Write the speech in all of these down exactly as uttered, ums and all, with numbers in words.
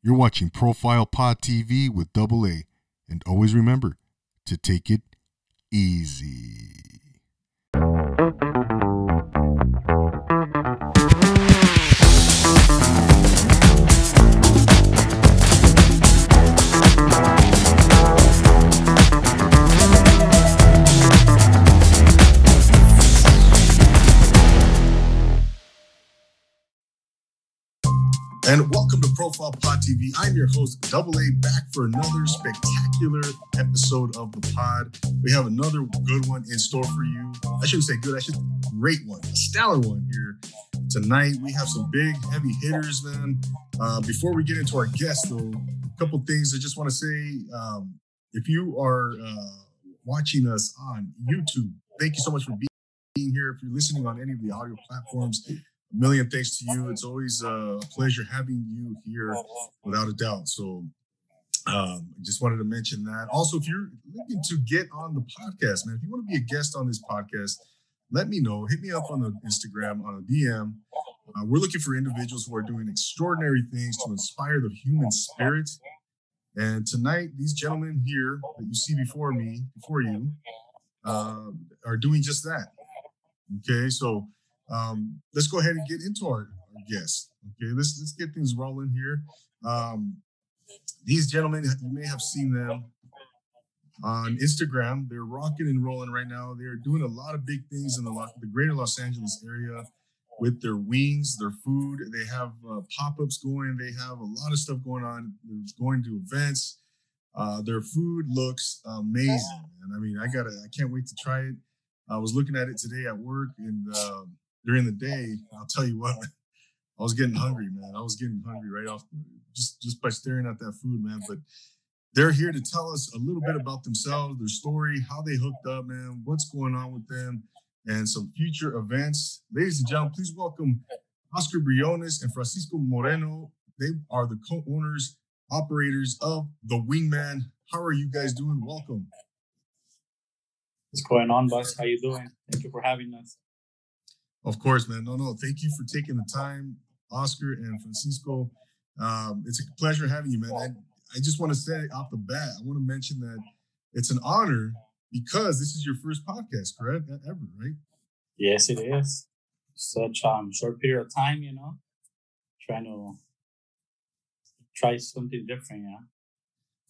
You're watching Profile Pod T V with Double A, and always remember to take it easy. And welcome to Profile Pod T V. I'm your host, Double A, back for another spectacular episode of the pod. We have another good one in store for you. I shouldn't say good, I should great one, a stellar one here tonight. We have some big, heavy hitters, man. Uh, before we get into our guests, though, a couple things I just want to say. Um, if you are uh, watching us on YouTube, thank you so much for being here. If you're listening on any of the audio platforms, a million thanks to you. It's always a pleasure having you here, without a doubt. So um, just wanted to mention that. Also, if you're looking to get on the podcast, man, if you want to be a guest on this podcast, let me know. Hit me up on the Instagram, on a D M. Uh, we're looking for individuals who are doing extraordinary things to inspire the human spirit. And tonight, these gentlemen here that you see before me, before you, uh, are doing just that. Okay, so... Um, let's go ahead and get into our guests. Okay, let's let's get things rolling here. Um, these gentlemen, you may have seen them on Instagram. They're rocking and rolling right now. They're doing a lot of big things in the, the greater Los Angeles area with their wings, their food. They have uh, pop-ups going. They have a lot of stuff going on. They're going to events. Uh, their food looks amazing. And I mean, I gotta, I can't wait to try it. I was looking at it today at work, and uh, during the day, I'll tell you what, I was getting hungry, man. I was getting hungry right off, the, just, just by staring at that food, man. But they're here to tell us a little bit about themselves, their story, how they hooked up, man, what's going on with them, and some future events. Ladies and gentlemen, please welcome Oscar Briones and Francisco Moreno. They are the co-owners, operators of The Wingman. How are you guys doing? Welcome. What's going on, boss? How you doing? Thank you for having us. Of course, man. No, no. Thank you for taking the time, Oscar and Francisco. Um, it's a pleasure having you, man. I, I just want to say off the bat, I want to mention that it's an honor because this is your first podcast, correct? Ever, right? Yes, it is. Such a um, short period of time, you know, trying to try something different, yeah?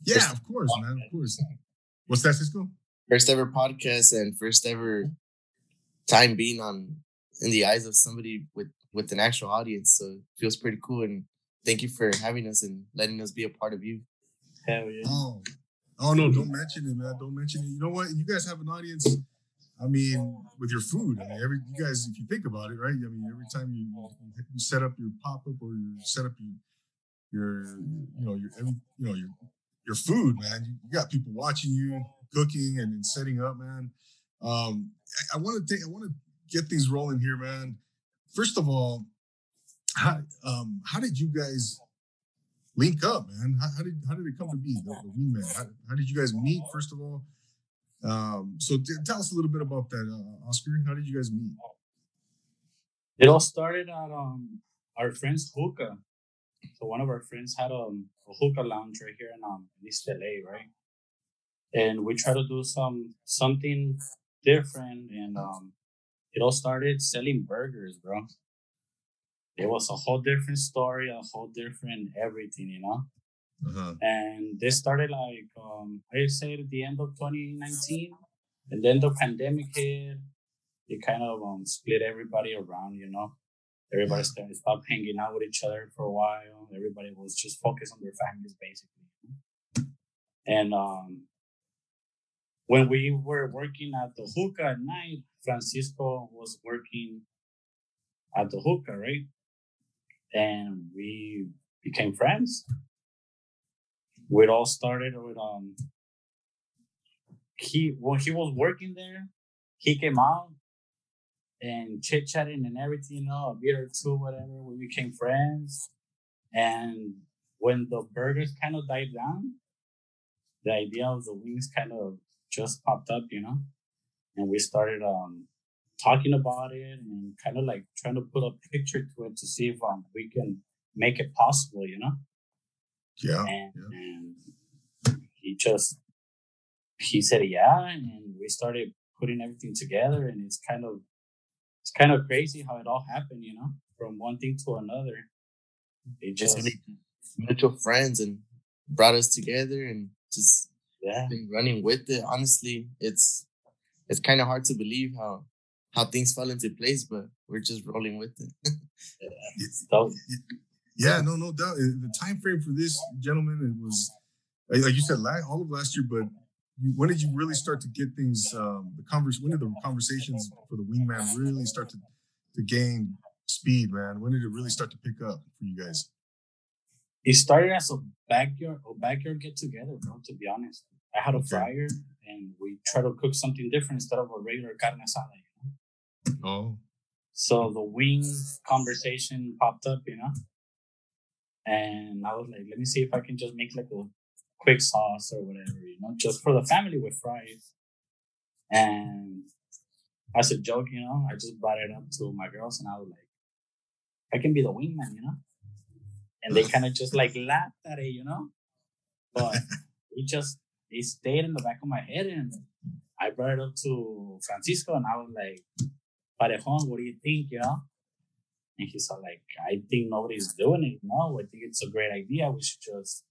Yeah, First of course, podcast. man. Of course. What's that, Francisco? First ever podcast and first ever time being on in the eyes of somebody with, with an actual audience. So it feels pretty cool. And thank you for having us and letting us be a part of you. Hell yeah. Oh, oh no, don't mention it, man. Don't mention it. You know what? You guys have an audience, I mean, with your food. I mean, every you guys, if you think about it, right? I mean, every time you you set up your pop-up or you set up your your you know, your every you know, your your food, man, you, you got people watching you. Cooking and, and setting up, man. Um, I, I want to take, I want to get things rolling here, man. First of all, how um, how did you guys link up, man? How, how did how did it come to be, the, the Wingman? How, how did you guys meet, first of all? Um, so t- tell us a little bit about that, uh, Oscar. How did you guys meet? It all started at um, our friend's hookah. So one of our friends had um, a hookah lounge right here in um, East L A, right? And we try to do some something different, and um, it all started selling burgers, bro. It was a whole different story, a whole different everything, you know. Uh-huh. And this started like um, I say at the end of twenty nineteen, and then the pandemic hit. It kind of um, split everybody around, you know. Everybody started stopped hanging out with each other for a while. Everybody was just focused on their families, basically, and um. When we were working at the hookah at night, Francisco was working at the hookah, right? And we became friends. It all started with, um, he, when he was working there, he came out and chit-chatting and everything, you know, a beer or two, whatever. We became friends. And when the burgers kind of died down, the idea of the wings kind of just popped up, you know, and we started um talking about it and kind of like trying to put a picture to it to see if um, we can make it possible, you know. Yeah. And, yeah. and he just, he said, yeah. And we started putting everything together. And it's kind of, it's kind of crazy how it all happened, you know, from one thing to another. It just, just mutual friends and brought us together and just yeah. been running with it. Honestly, it's, it's kind of hard to believe how, how things fell into place, but we're just rolling with it. yeah. So, yeah, no, no doubt. The time frame for this, gentlemen, it was, like you said, all of last year, but when did you really start to get things, um, the converse, when did the conversations for the Wingman really start to, to gain speed, man? When did it really start to pick up for you guys? It started as a backyard a backyard get-together, bro, to be honest. I had a fryer, okay. and we tried to cook something different instead of a regular carne asada, you know? Oh. So the wing conversation popped up, you know? And I was like, let me see if I can just make like a quick sauce or whatever, you know, just for the family with fries. And as a joke, you know, I just brought it up to my girls and I was like, I can be the wingman, you know? And they kind of just like laughed at it, you know? But it just, it stayed in the back of my head. And I brought it up to Francisco and I was like, Parejon, what do you think, you know? And he's all like, I think nobody's doing it, you know? I think it's a great idea. We should just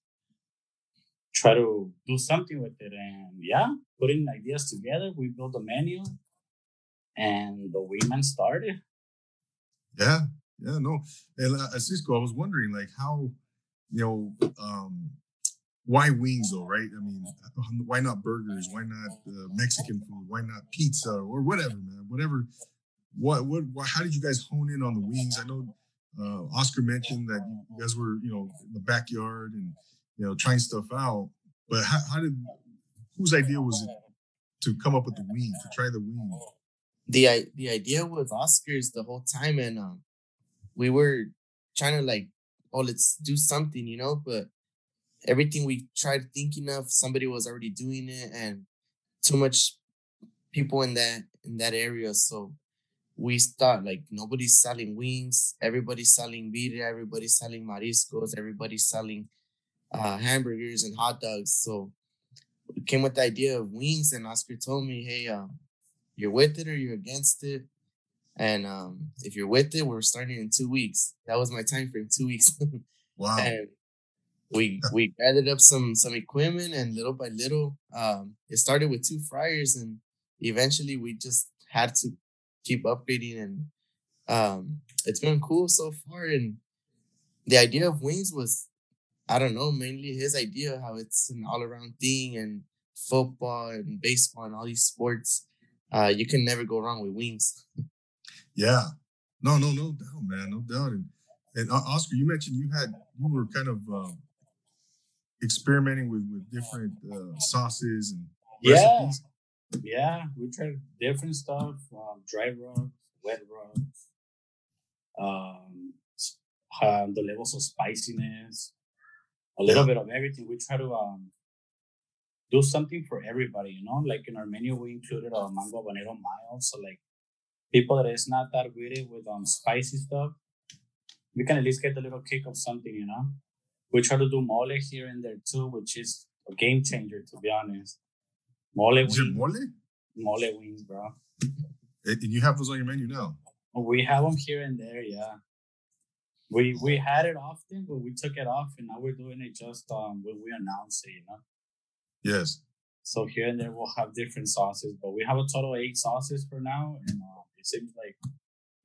try to do something with it. And yeah, putting ideas together, we built a menu and the Wingman started. Yeah, yeah, no. And, uh, Cisco, I was wondering, like, how, you know, um, why wings though, right? I mean, why not burgers? Why not uh, Mexican food? Why not pizza or whatever, man? Whatever. What, what, what, how did you guys hone in on the wings? I know uh, Oscar mentioned that you guys were, you know, in the backyard and, you know, trying stuff out. But how, how did, whose idea was it to come up with the wing, to try the wing? The the idea was Oscar's the whole time. And um, we were trying to like, oh, let's do something, you know, but everything we tried thinking of, somebody was already doing it and too much people in that, in that area. So we start like nobody's selling wings, everybody's selling birria, everybody's selling mariscos, everybody's selling uh, hamburgers and hot dogs. So we came with the idea of wings, and Oscar told me, "Hey, um, you're with it or you're against it? And um, if you're with it, we're starting in two weeks." That was my time frame, two weeks. Wow. And we we gathered up some some equipment, and little by little, um, it started with two fryers, and eventually we just had to keep upgrading, and um, it's been cool so far. And the idea of wings was, I don't know, mainly his idea, how it's an all-around thing, and football and baseball and all these sports, uh, you can never go wrong with wings. Yeah, no, no, no doubt, man, no doubt. And, and Oscar, you mentioned you had you were kind of um, experimenting with with different uh, sauces and recipes. Yeah. Yeah, we tried different stuff, um, dry rubs, wet rubs, um, um, the levels of spiciness, a little yeah. bit of everything. We try to um, do something for everybody, you know? Like in our menu, we included a mango habanero mild. So like people that is not that weary with um, spicy stuff, we can at least get a little kick of something, you know? We try to do mole here and there too, which is a game changer, to be honest. Mole wings. Is it mole? Mole wings, bro. And you have those on your menu now? We have them here and there, yeah. We we had it often, but we took it off, and now we're doing it just um when we announce it, you know? Yes. So here and there, we'll have different sauces, but we have a total of eight sauces for now, and uh, it seems like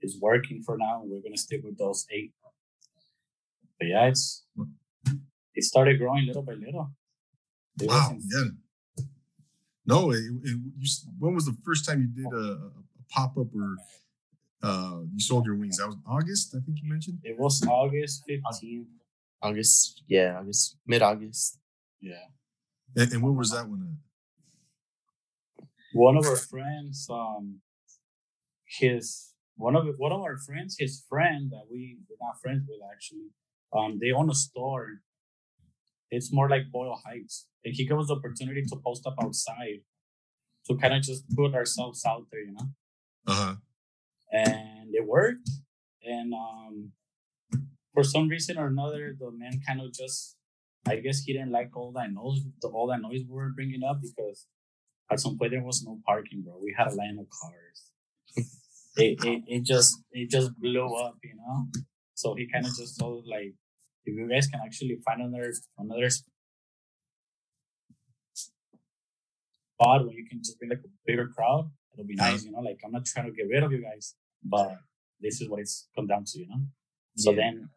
it's working for now, and we're going to stick with those eight. But yeah, it's it started growing little by little. It wow, yeah. No, it, it, you, when was the first time you did a, a pop-up or uh, you sold your wings? That was August, I think you mentioned? It was August fifteenth. August, yeah, August, mid-August. Yeah. And, and when was that one at? One of our friends, um, his, one of one of our friends, his friend that we were not friends with, actually, um, they own a store. It's more like Boyle Heights. And he gave us the opportunity to post up outside, to kind of just put ourselves out there, you know? Uh-huh. And it worked. And um, for some reason or another, the man kind of just I guess he didn't like all that noise, all that noise we were bringing up, because at some point there was no parking, bro. We had a line of cars. It, it it just it just blew up, you know. So he kind of just told, like, if you guys can actually find another another spot where you can just bring like a bigger crowd, it'll be nice, you know. Like, I'm not trying to get rid of you guys, but this is what it's come down to, you know. So yeah. Then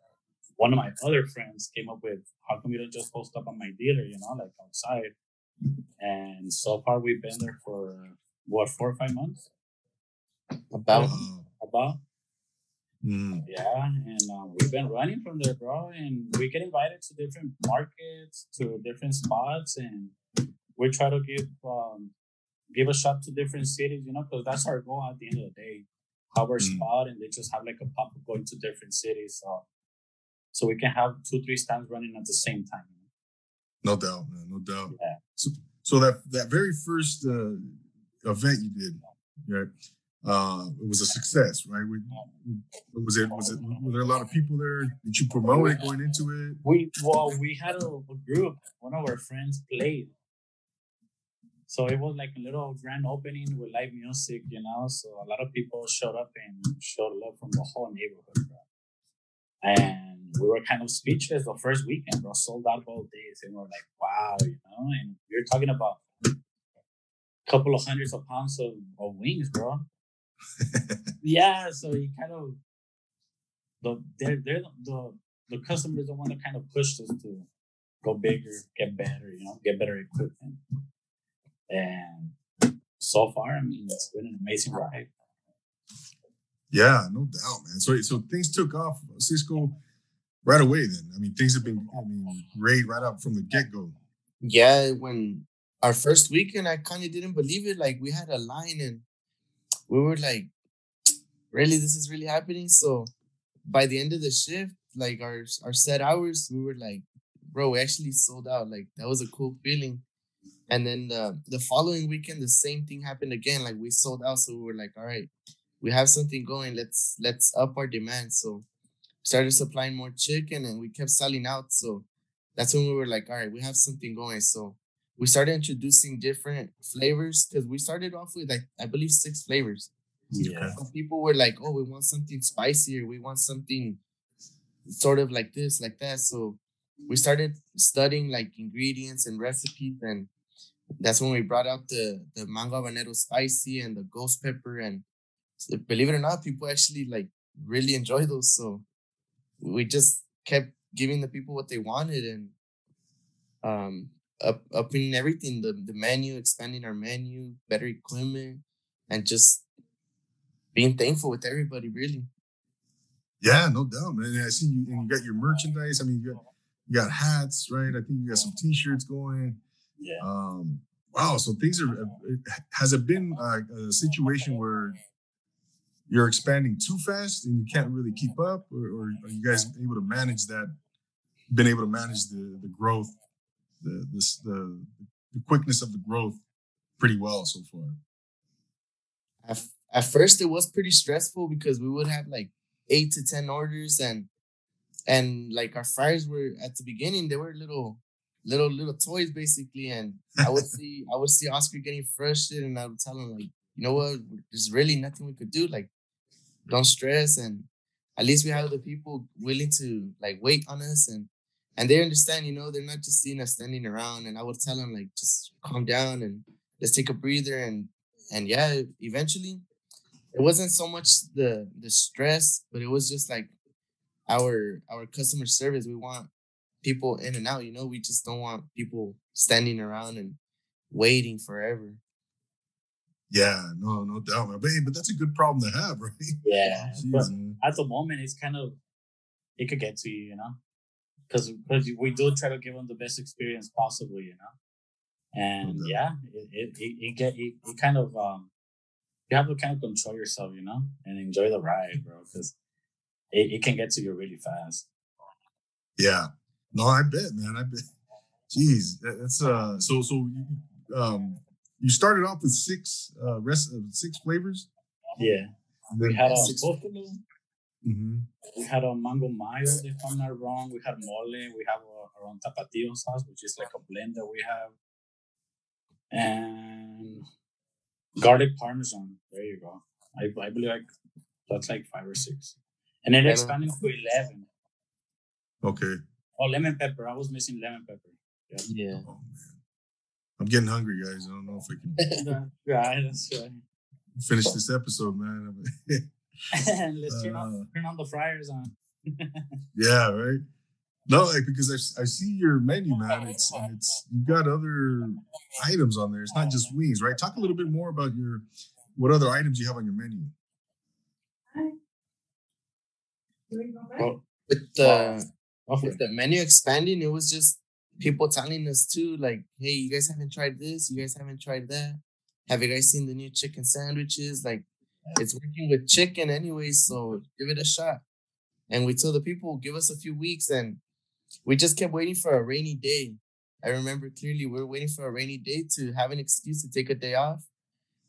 one of my other friends came up with, how come you don't just post up on my dealer, you know, like outside? And so far we've been there for what, four or five months. About, about, mm. yeah, and um, we've been running from there, bro. And we get invited to different markets, to different spots, and we try to give um, give a shot to different cities, you know, because that's our goal at the end of the day. Have our mm. spot, and they just have like a pop up going to different cities, so so we can have two, three stands running at the same time. You know? No doubt, man, no doubt. Yeah. So, so that that very first uh, event you did, right? Uh, it was a success, right? We, was it? Was it? Were there a lot of people there? Did you promote it going into it? We well, we had a, a group. One of our friends played, so it was like a little grand opening with live music, you know. So a lot of people showed up and showed love from the whole neighborhood, bro. And we were kind of speechless the first weekend, bro. Sold out both days, and we were like, wow, you know. And you're talking about a couple of hundreds of pounds of, of wings, bro. Yeah, so you kind of the they're, they're the the customers don't want to kind of push us to go bigger, get better, you know, get better equipment. And so far, I mean, it's been an amazing ride. Yeah, no doubt, man. So so things took off, Cisco, right away. Then I mean, things have been I mean great right up from the get go. Yeah, when our first weekend, I kind of didn't believe it. Like, we had a line and. We were like, really, this is really happening? So by the end of the shift, like our, our set hours, we were like, bro, we actually sold out. Like, that was a cool feeling. And then the, the following weekend, the same thing happened again. Like, we sold out. So we were like, all right, we have something going. Let's let's up our demand. So started supplying more chicken and we kept selling out. So that's when we were like, all right, we have something going. So we started introducing different flavors because we started off with, like, I believe, six flavors. Yeah. So people were like, oh, we want something spicier. We want something sort of like this, like that. So we started studying, like, ingredients and recipes. And that's when we brought out the, the mango habanero spicy and the ghost pepper. And believe it or not, people actually, like, really enjoy those. So we just kept giving the people what they wanted. And, um, Up, up in everything, the, the menu, expanding our menu, better equipment, and just being thankful with everybody, really. Yeah, no doubt, man. I see you, and you got your merchandise. I mean, you got, you got hats, right? I think you got some T-shirts going. Yeah. Um, wow, so things are, has it been a, a situation where you're expanding too fast and you can't really keep up, or, or are you guys able to manage that, been able to manage the, the growth? The, this, the the quickness of the growth pretty well so far? At, at first, it was pretty stressful because we would have like eight to ten orders, and and like our fryers were at the beginning, they were little little little toys basically, and I would see I would see Oscar getting frustrated, and I would tell him, like, you know what, there's really nothing we could do, like, don't stress, and at least we have the people willing to, like, wait on us and. And they understand, you know, they're not just seeing us standing around. And I would tell them, like, just calm down and let's take a breather. And, and yeah, eventually, it wasn't so much the, the stress, but it was just, like, our our customer service. We want people in and out, you know. We just don't want people standing around and waiting forever. Yeah, no, no doubt, man. But, hey, but that's a good problem to have, right? Yeah. Jeez, but man. At the moment, it's kind of, it could get to you, you know. Because we do try to give them the best experience possible, you know, and okay. yeah, it it it, it get it, it kind of um you have to kind of control yourself, you know, and enjoy the ride, bro, because it, it can get to you really fast. Yeah, no, I bet, man, I bet. Jeez, that's uh, so so um, you started off with six uh rest uh, six flavors. Yeah, we had a buffalo, Mm-hmm. We had a mango mayo, if I'm not wrong. We had mole. We have a, our own tapatio sauce, which is like a blend that we have. And garlic parmesan. There you go. I, I believe like that's like five or six. And then expanding to eleven. Okay. Oh, lemon pepper. I was missing lemon pepper. Yeah. yeah. Oh, man. I'm getting hungry, guys. I don't know if I can. yeah, that's right. Finish this episode, man. Let's turn, uh, on, turn on the fryers on. yeah, right. No, like because I, I see your menu, man. It's it's you got other items on there. It's not just wings, right? Talk a little bit more about your what other items you have on your menu. Well, with the with the menu expanding, it was just people telling us too, like, hey, you guys haven't tried this, you guys haven't tried that. Have you guys seen the new chicken sandwiches? Like, it's working with chicken anyway, so give it a shot. And we tell the people, give us a few weeks, and we just kept waiting for a rainy day. I remember clearly we were waiting for a rainy day to have an excuse to take a day off.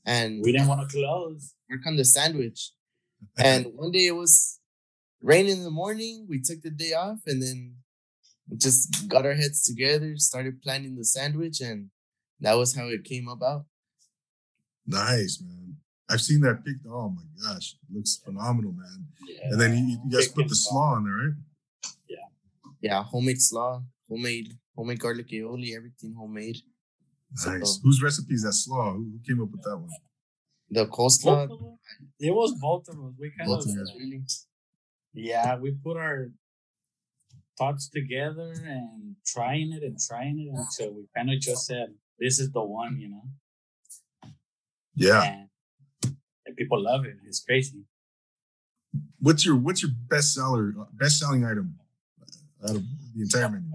And we didn't want to close. Work on the sandwich. And one day it was raining in the morning. We took the day off, and then just got our heads together, started planning the sandwich, and that was how it came about. Nice, man. I've seen that pic. Oh, my gosh. It looks phenomenal, man. Yeah. And then you, you guys put the slaw in there, right? Yeah. Yeah, homemade slaw, homemade homemade garlic aioli, everything homemade. Nice. So, whose recipe is that slaw? Who came up with that one? The coleslaw. It was both of us. We kind both of... of us. Really, yeah, we put our thoughts together and trying it and trying it until we kind of just said, this is the one, you know? Yeah. And And people love it. It's crazy. What's your What's your best seller, best selling item out of the entire menu?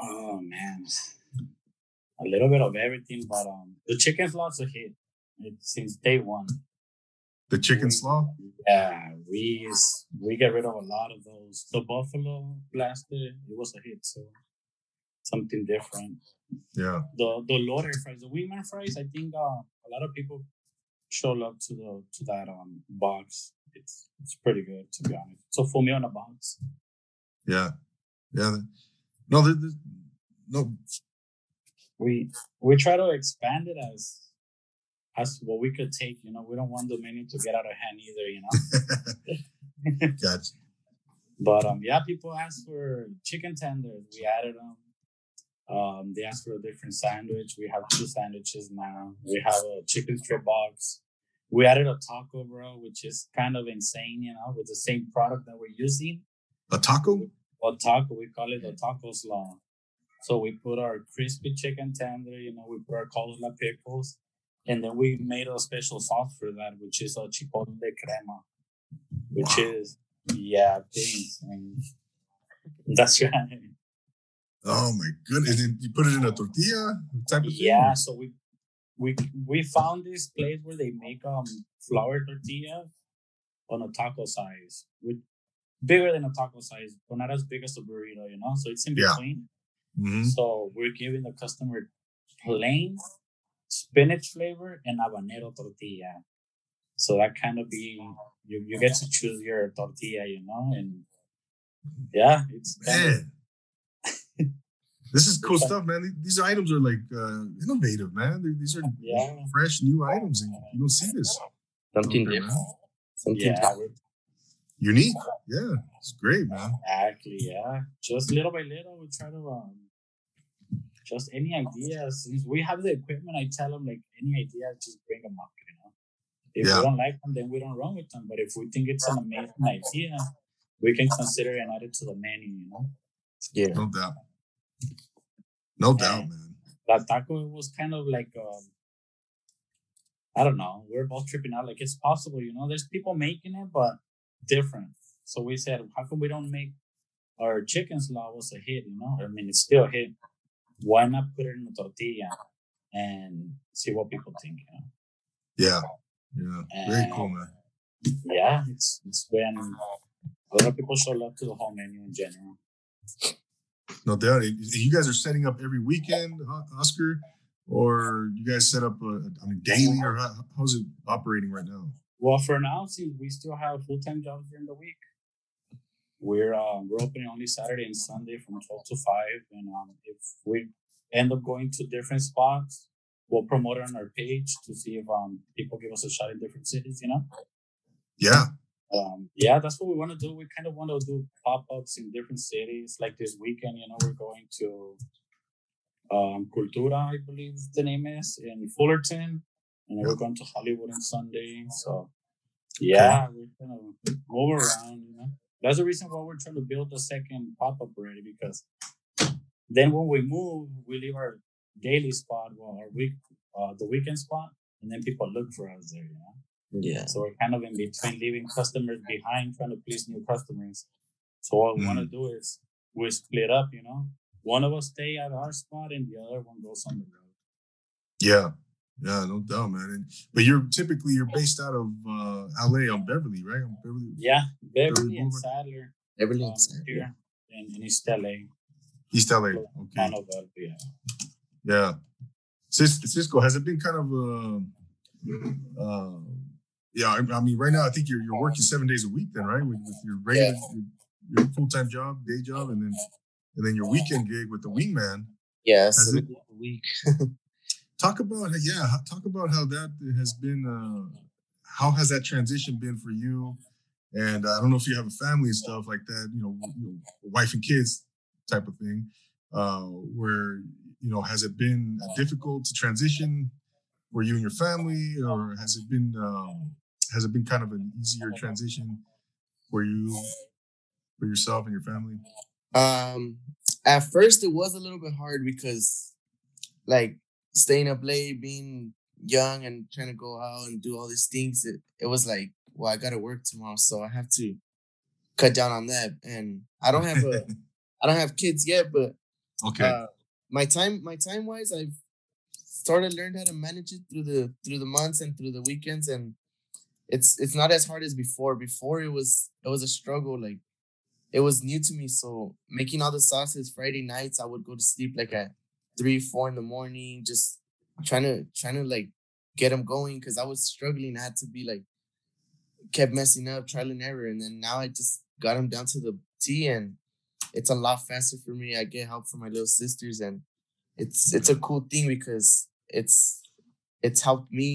Oh man, a little bit of everything, but um, the chicken slaw's a hit. It's since day one. The chicken we, slaw? Yeah, we we got rid of a lot of those. The buffalo blaster, it was a hit. So something different. Yeah. The the loader fries, the Wingman fries. I think uh, a lot of people show love to the to that um box. It's it's pretty good, to be honest. So for me on a box. Yeah, yeah. No, there, there's no. We we try to expand it as as what we could take. You know, we don't want the menu to get out of hand either. You know. Gotcha. But um, yeah, people ask for chicken tenders. We added them. Um, they asked for a different sandwich. We have two sandwiches now. We have a chicken strip box. We added a taco, bro, which is kind of insane, you know, with the same product that we're using. A taco? A taco. We call it a taco slaw. So we put our crispy chicken tender, you know, we put our cauliflower pickles, and then we made a special sauce for that, which is a chipotle crema, which wow. is, yeah, things. And that's right. Oh my goodness! And you put it in a tortilla type of thing. Yeah, so we we we found this place where they make um flour tortillas on a taco size, with bigger than a taco size, but not as big as a burrito, you know. So it's in between. Yeah. Mm-hmm. So we're giving the customer plain spinach flavor and habanero tortilla. So that kind of be you, you get to choose your tortilla, you know, and yeah, it's kind Man. of. This is cool stuff, man. These items are like uh, innovative, man. These are yeah. fresh, new items, and you don't see this. Something different, something yeah. unique. Yeah, it's great, man. Exactly. Yeah, just little by little, we try to um, just any ideas. Since we have the equipment, I tell them like any ideas, just bring them up. You know, if yeah. we don't like them, then we don't run with them. But if we think it's an amazing idea, we can consider and add it to the menu. You know. Yeah. No doubt. No and doubt, man. That taco was kind of like, um, I don't know. We're both tripping out. Like, it's possible, you know? There's people making it, but different. So we said, how come we don't make our chicken slaw was a hit, you know? I mean, it's still a hit. Why not put it in a tortilla and see what people think, you know? Yeah. Yeah. And very cool, man. Yeah. It's, it's been a lot of people show love to the whole menu in general. No doubt. You guys are setting up every weekend, Oscar, or you guys set up a, I mean, daily, or how, how's it operating right now? Well, for now, see, we still have full-time jobs during the week. We're um, we're opening only Saturday and Sunday from twelve to five. And um, if we end up going to different spots, we'll promote it on our page to see if um people give us a shot in different cities, you know? Yeah. Um, yeah, that's what we want to do. We kind of want to do pop-ups in different cities. Like this weekend, you know, we're going to um, Cultura, I believe the name is, in Fullerton. And yep. We're going to Hollywood on Sunday. So, yeah, okay. We're going to move around, you know? That's the reason why we're trying to build a second pop-up already, because then when we move, we leave our daily spot, well, our week, uh, the weekend spot, and then people look for us there, you know? Yeah. So we're kind of in between leaving customers behind, trying to please new customers. So what mm. we want to do is we split up, you know? One of us stay at our spot and the other one goes on the road. Yeah. Yeah, no doubt, man. And, but you're typically, you're based out of uh, L A on Beverly, right? On Beverly. Yeah, Beverly, Beverly and Sadler. Beverly um, and Sadler. Yeah. And in East L A. East L A, okay. Manover, yeah. Yeah. Cisco, has it been kind of a... Uh, Yeah, I mean, right now I think you're you're working seven days a week, then, right? With, with your regular, yeah. your, your full time job, day job, and then and then your weekend gig with the Wingman. Yes, yeah, a week. Talk about yeah, talk about how that has been. Uh, how has that transition been for you? And I don't know if you have a family and stuff like that, you know, wife and kids type of thing. Uh, where you know, has it been difficult to transition? Were you and your family, or has it been? Um, Has it been kind of an easier transition for you, for yourself and your family? Um, at first, it was a little bit hard because, like, staying up late, being young, and trying to go out and do all these things, it, it was like, well, I got to work tomorrow, so I have to cut down on that. And I don't have a, I don't have kids yet, but okay, uh, my time, my time wise, I've started learning how to manage it through the through the months and through the weekends and. It's it's not as hard as before. Before it was it was a struggle. Like it was new to me. So making all the sauces Friday nights, I would go to sleep like at three, four in the morning, just trying to trying to like get them going because I was struggling. I had to be like kept messing up, trial and error, and then now I just got them down to the T, and it's a lot faster for me. I get help from my little sisters, and it's it's a cool thing because it's it's helped me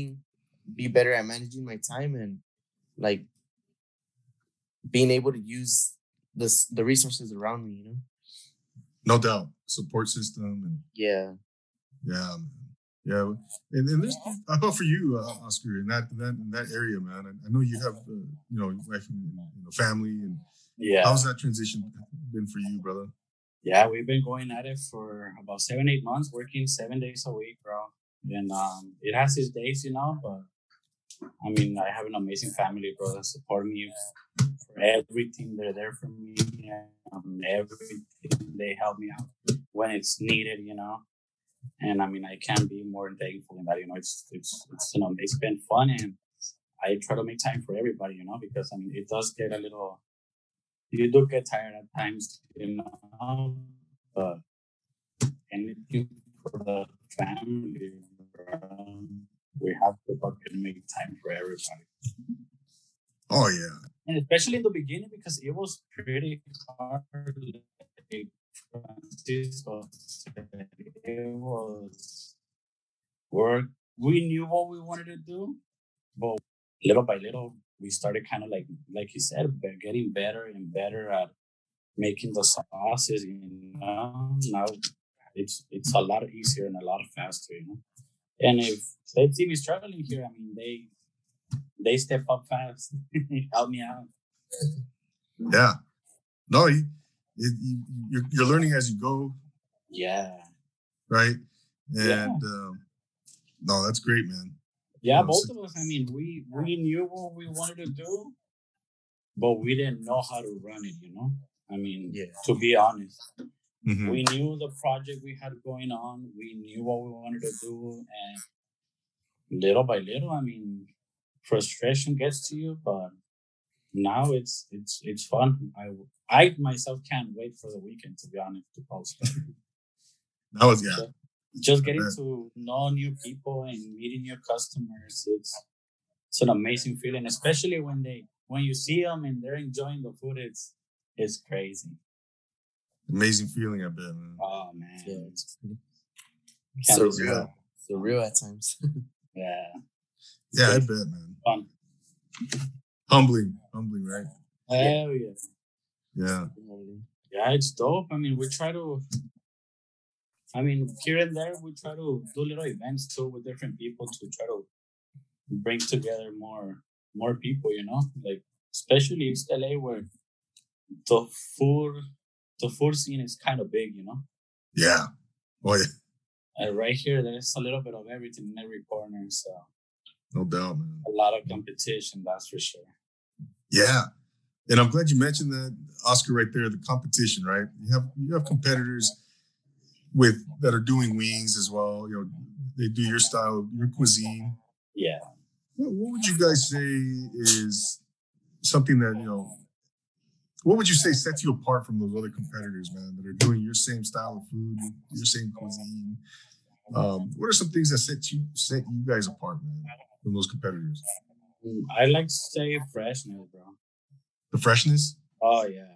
be better at managing my time and like being able to use this the resources around me, you know. No doubt, support system and yeah, yeah, yeah. And and there's I thought for you, uh, Oscar, in that in that in that area, man. I, I know you have the you know wife and you know, family and yeah. How's that transition been for you, brother? Yeah, we've been going at it for about seven eight months, working seven days a week, bro. And um, it has its days, you know, but. I mean, I have an amazing family, bro, that support me for everything. They're there for me. Um, everything. They help me out when it's needed, you know. And, I mean, I can't be more thankful than that, you know. It's, it's, it's you know, it's been fun, and I try to make time for everybody, you know, because, I mean, it does get a little, you do get tired at times, you know, but anything for the family, bro. We have to fucking make time for everybody. Oh, yeah. And especially in the beginning, because it was pretty hard. Like Francisco said, it was work. We knew what we wanted to do, but little by little, we started kind of like, like he said, getting better and better at making the sauces. You know, now it's, it's a lot easier and a lot faster, you know. And if the team is struggling here, I mean, they they step up fast, help me out. Yeah. No, you, you, you're, you're learning as you go. Yeah. Right? And, yeah. Um, no, that's great, man. Yeah, you know, both so- of us, I mean, we, we knew what we wanted to do, but we didn't know how to run it, you know? I mean, yeah. To be honest. Mm-hmm. We knew the project we had going on. We knew what we wanted to do. And little by little, I mean, frustration gets to you, but now it's it's it's fun. I, I myself can't wait for the weekend, to be honest, to post. That was, yeah. So just getting to know new people and meeting new customers, it's it's an amazing feeling, especially when they when you see them and they're enjoying the food. It's It's crazy. Amazing feeling, I bet, man. Oh, man. Yeah, it's pretty surreal. Surreal at times. Yeah. Yeah, I bet, man. Fun. Humbling. Humbling, right? Hell yeah. Yeah. Yeah, it's dope. I mean, we try to... I mean, here and there, we try to do little events, too, with different people to try to bring together more more people, you know? Like, especially East L A, where the food... The food scene is kind of big, you know? Yeah. Oh, yeah. Uh, right here, there's a little bit of everything in every corner, so... No doubt, man. A lot of competition, that's for sure. Yeah. And I'm glad you mentioned that, Oscar, right there, the competition, right? You have you have competitors with that are doing wings as well. You know, they do your style, your cuisine. Yeah. What, what would you guys say is something that, you know... What would you say sets you apart from those other competitors, man, that are doing your same style of food, your same cuisine? Um, what are some things that set you set you guys apart, man, from those competitors? I like to say freshness, bro. The freshness? Oh, yeah.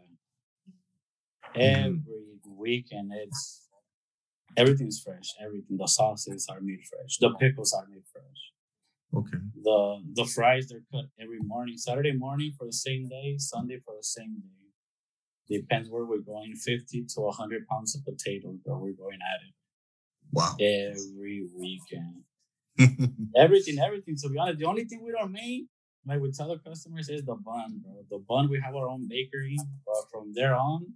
Every mm-hmm. weekend, it's everything's fresh. Everything. The sauces are made fresh. The pickles are made fresh. Okay. The the fries, they're cut every morning. Saturday morning for the same day, Sunday for the same day. Depends where we're going. fifty to one hundred pounds of potatoes, bro. We're going at it. Wow. Every weekend. everything, everything. To be honest, the only thing we don't make, like we tell the customers, is the bun, bro. The bun, we have our own bakery. But from there on,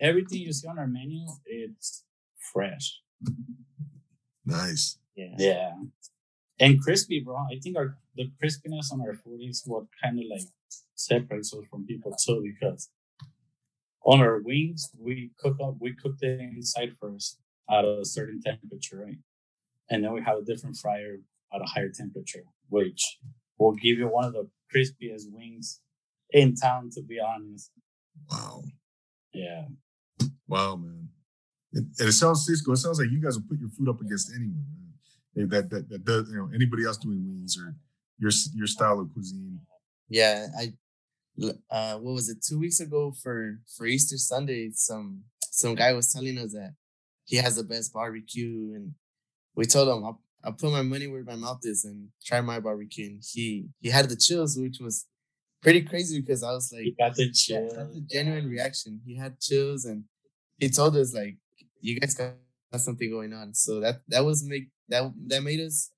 everything you see on our menu, it's fresh. Nice. Yeah. Yeah. And crispy, bro. I think our the crispiness on our food is what kind of like separates us from people too, because on our wings we cook up, we cook the inside first at a certain temperature, right? And then we have a different fryer at a higher temperature, which will give you one of the crispiest wings in town, to be honest. Wow. Yeah. Wow, man. It, and it sounds Cisco. It sounds like you guys will put your food up against anyone, man. That, that that does, you know, anybody else doing wings or your your style of cuisine? Yeah, I uh, what was it? Two weeks ago for, for Easter Sunday, some some guy was telling us that he has the best barbecue, and we told him I'll, I'll put my money where my mouth is and try my barbecue. And he he had the chills, which was pretty crazy because I was like, he got the chills. That's a genuine reaction. He had chills, and he told us like, you guys got something going on. So that that was make. That that made us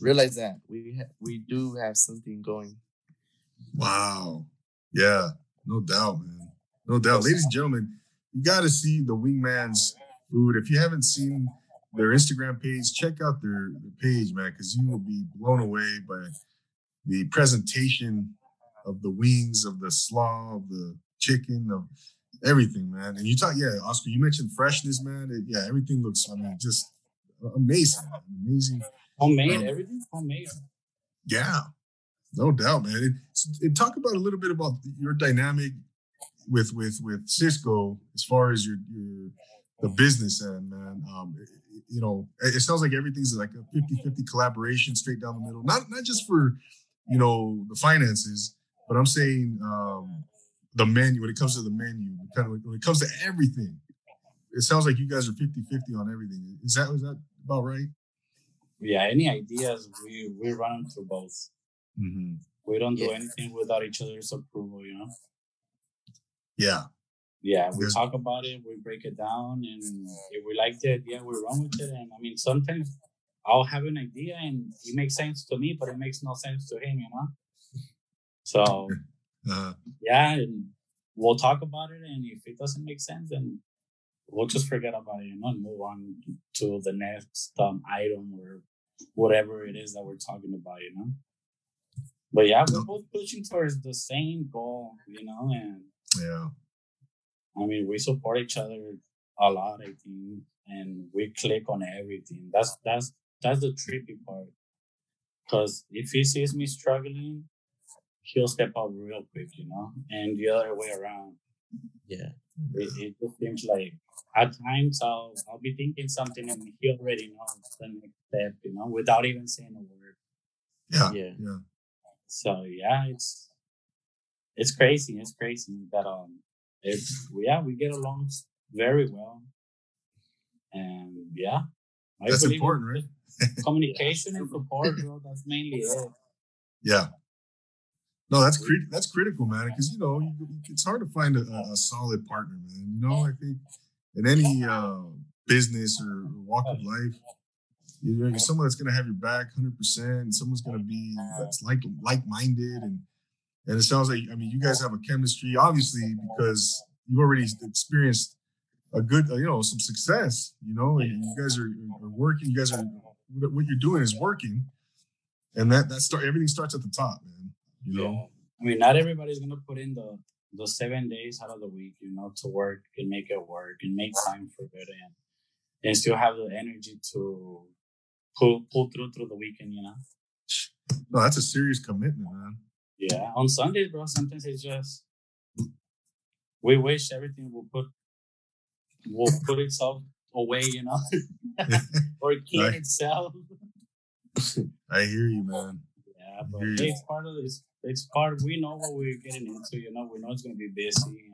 realize that we ha- we do have something going. Wow. Yeah. No doubt, man. No doubt. Ladies and gentlemen, you got to see the Wingman's food. If you haven't seen their Instagram page, check out their, their page, man, because you will be blown away by the presentation of the wings, of the slaw, of the chicken, of everything, man. And you talk, yeah, Oscar, you mentioned freshness, man. It, yeah, everything looks, I mean, just... Amazing, amazing. Homemade, um, everything homemade. Yeah, no doubt, man. It, it, talk about a little bit about your dynamic with with with Cisco as far as your your the business end, man. Um, it, you know, it, it sounds like everything's like a fifty-fifty collaboration straight down the middle. Not not just for, you know, the finances, but I'm saying um, the menu. When it comes to the menu, kind of when it comes to everything. It sounds like you guys are fifty-fifty on everything. Is that is that about right? Yeah, any ideas, we, we run them through both. Mm-hmm. We don't do yeah. anything without each other's approval, you know? Yeah. Yeah, we There's... talk about it, we break it down, and if we like it, yeah, we run with it. And, I mean, sometimes I'll have an idea, and it makes sense to me, but it makes no sense to him, you know? So, uh-huh. yeah, and we'll talk about it, and if it doesn't make sense, then... We'll just forget about it, you know, and move on to the next um, item or whatever it is that we're talking about, you know. But yeah, we're both pushing towards the same goal, you know, and yeah, I mean, we support each other a lot, I think, and we click on everything. That's that's that's the trippy part, because if he sees me struggling, he'll step up real quick, you know, and the other way around. Yeah. It, it just seems like at times I'll I'll be thinking something and he already knows the next step, you know, without even saying a word. Yeah, yeah. yeah. So yeah, it's it's crazy. It's crazy that um It's, yeah, we get along very well. And yeah. I that's important, right? Communication and support, bro, that's mainly it. Yeah. No, that's crit- that's critical, man. Because, you know, it's hard to find a, a solid partner, man. You know, I think in any uh, business or walk of life, you're someone that's going to have your back one hundred percent. And someone's going to be that's like like-minded. And, and it sounds like, I mean, you guys have a chemistry, obviously, because you've already experienced a good, you know, some success, you know, and you guys are, are working, you guys are, what you're doing is working. And that, that start, everything starts at the top, man, you know? Yeah. I mean, not everybody's going to put in the, the seven days out of the week, you know, to work and make it work and make time for it and, and still have the energy to pull, pull through through the weekend, you know? No, that's a serious commitment, man. Yeah. On Sundays, bro, sometimes it's just, we wish everything will put, will put itself away, you know, or clean right. itself. I hear you, man. Yeah, but it's part of this. It's part. We know what we're getting into. You know, we know it's going to be busy,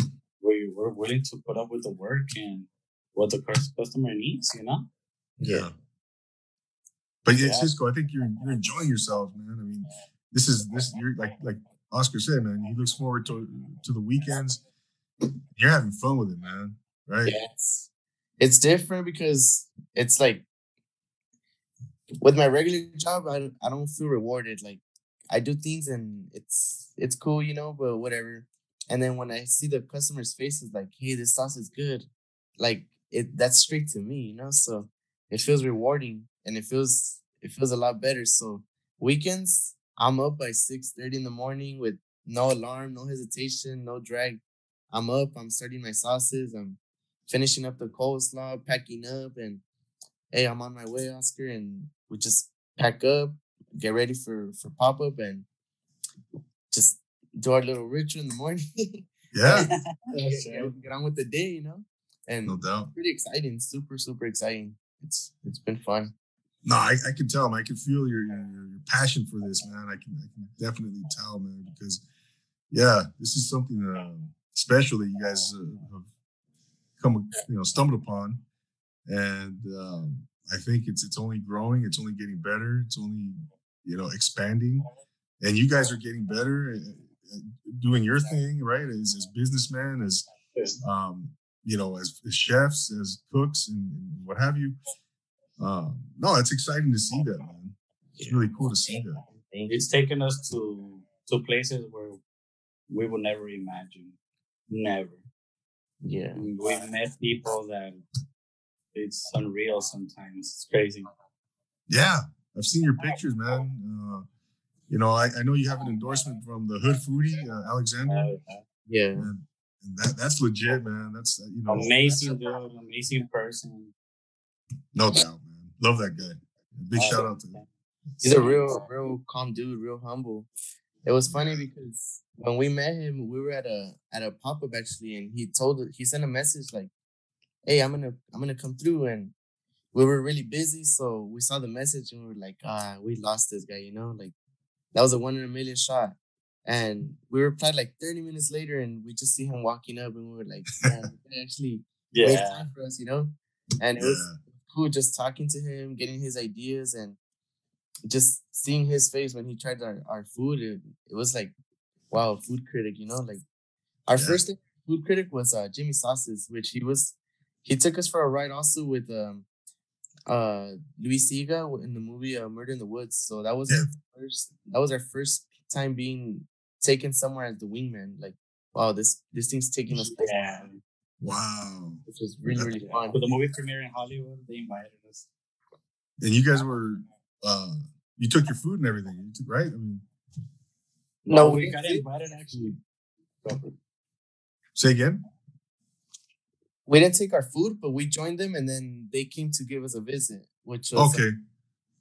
and we we're willing to put up with the work and what the customer needs. You know. Yeah. But yeah, yeah. Cisco, I think you're you're enjoying yourself, man. I mean, this is this. You're like like Oscar said, man. He looks forward to to the weekends. You're having fun with it, man, right? Yes. It's different because it's like with my regular job, I I don't feel rewarded. Like I do things and it's it's cool, you know, but whatever. And then when I see the customers' faces, like, hey, this sauce is good, like it that's straight to me, you know. So it feels rewarding and it feels it feels a lot better. So weekends, I'm up by six thirty in the morning with no alarm, no hesitation, no drag. I'm up, I'm starting my sauces, I'm finishing up the coleslaw, packing up, and hey, I'm on my way, Oscar, and we just pack up, get ready for, for pop-up, and just do our little ritual in the morning. Yeah. get, get, get on with the day, you know? And no doubt. It's pretty exciting, super, super exciting. It's It's been fun. No, I, I can tell, man. I can feel your, your your passion for this, man. I can I can definitely tell, man, because, yeah, this is something that... Um, Especially you guys uh, have come, you know, stumbled upon, and um, I think it's it's only growing, it's only getting better, it's only, you know, expanding, and you guys are getting better at, at doing your thing, right? As as businessmen, as um, you know, as, as chefs, as cooks, and, and what have you. Um, no, it's exciting to see that, man. It's really cool to see that. It's taken us to to places where we would never imagine. Never. Yeah. We've met people that it's unreal sometimes. It's crazy. Yeah. I've seen your pictures, man. Uh, you know, I, I know you have an endorsement from the Hood Foodie, uh, Alexander. Yeah. And, and that that's legit, man. That's, you know. Amazing dude. Amazing person. No doubt, man. Love that guy. Big uh, shout out to him. He's a real, real calm dude, real humble. It was funny because when we met him, we were at a at a pop-up actually, and he told he sent a message like, "Hey, I'm gonna I'm gonna come through," and we were really busy, so we saw the message and we were like, "Ah, we lost this guy," you know, like that was a one in a million shot. And we replied like thirty minutes later, and we just see him walking up, and we were like, "Man, he actually yeah. made time for us," you know. And it yeah. was cool just talking to him, getting his ideas, and just seeing his face when he tried our our food. It, it was like. Wow, food critic, you know, like our yeah. first food critic was uh, Jimmy Sauces, which he was, he took us for a ride also with um, uh, Luis Iga in the movie uh, Murder in the Woods. So that was yeah. our first, that was our first time being taken somewhere as the Wingman. Like, wow, this this thing's taking us. Yeah. Place. Wow. Which was really, really yeah. fun. For the movie premiere in Hollywood, they invited us. And you guys were, uh, you took your food and everything, you took, right? I mean. No, no, we got invited actually. Say again? We didn't take our food, but we joined them, and then they came to give us a visit, which was okay. uh,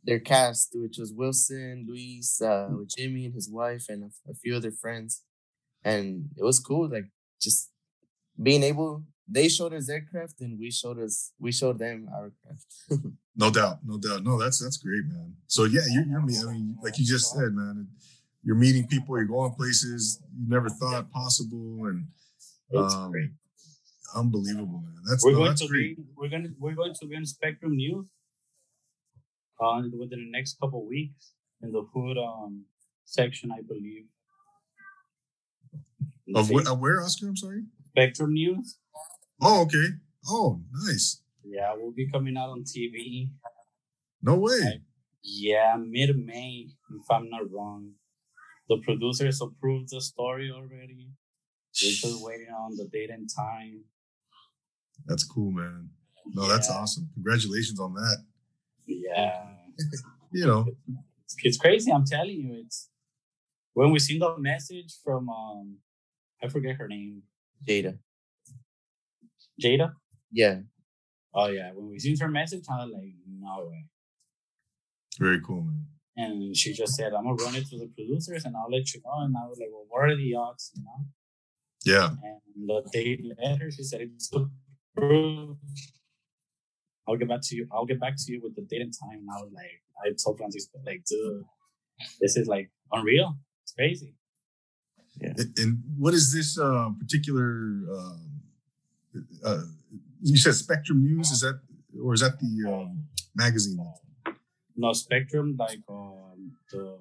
their cast, which was Wilson, Luis, uh, Jimmy, and his wife, and a, a few other friends. And it was cool, like just being able. They showed us their craft, and we showed us we showed them our craft. No doubt, no doubt. No, that's that's great, man. So yeah, you're, you're I mean, like you just said, man. It, you're meeting people, you're going places you never thought possible, and um, great. Unbelievable, man. That's we're no, going that's to great. Be we're gonna we're going to be on Spectrum News uh, within the next couple of weeks in the food um, section, I believe. Of where, of where, Oscar? I'm sorry. Spectrum News. Oh, okay. Oh, nice. Yeah, we'll be coming out on T V. No way. I, yeah, mid-May, if I'm not wrong. The producers approved the story already. We're just waiting on the date and time. That's cool, man. No, yeah. That's awesome. Congratulations on that. Yeah. You know, it's, it's crazy. I'm telling you, it's when we seen the message from um, I forget her name, Jada. Jada? Yeah. Oh, yeah. When we seen her message, I was like, no way. Very cool, man. And she just said, I'm going to run it to the producers and I'll let you know. And I was like, well, what are the odds, you know? Yeah. And the day later, she said, it's approved. I'll get back to you. I'll get back to you with the date and time. And I was like, I told Francisco, like, dude, this is like unreal. It's crazy. Yeah. And what is this uh, particular... Uh, Uh, you said Spectrum News, is that, or is that the um, magazine? No, Spectrum, like um, the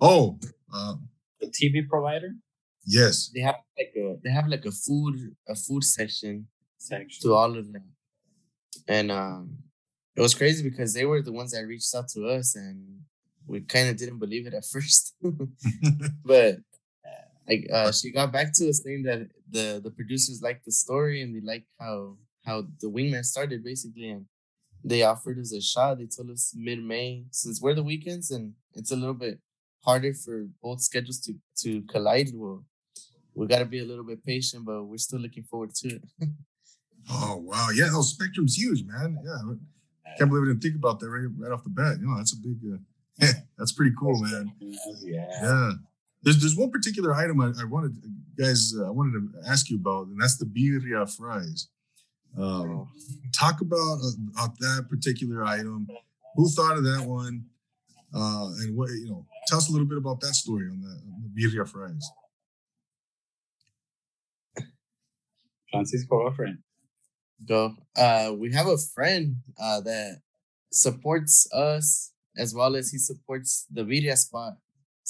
oh, um, the T V provider. Yes, they have like a they have like a food a food section, section. to all of them, and um, it was crazy because they were the ones that reached out to us, and we kind of didn't believe it at first, but. Like uh, she got back to us saying that the, the producers liked the story and they liked how how the Wingman started basically, and they offered us a shot. They told us mid May, since we're the weekends and it's a little bit harder for both schedules to, to collide. Well, we gotta be a little bit patient, but we're still looking forward to it. Oh wow, yeah, no, Spectrum's huge, man. Yeah, I can't believe I didn't think about that right, right off the bat. You know, that's a big, uh, that's pretty cool, man. Yeah. Yeah. There's there's one particular item I, I wanted guys uh, I wanted to ask you about, and that's the birria fries. Um, talk about uh, about that particular item. Who thought of that one? Uh, and what you know? Tell us a little bit about that story on the, on the birria fries. Francisco, our friend. Go. Uh, we have a friend uh, that supports us as well as he supports the birria spot.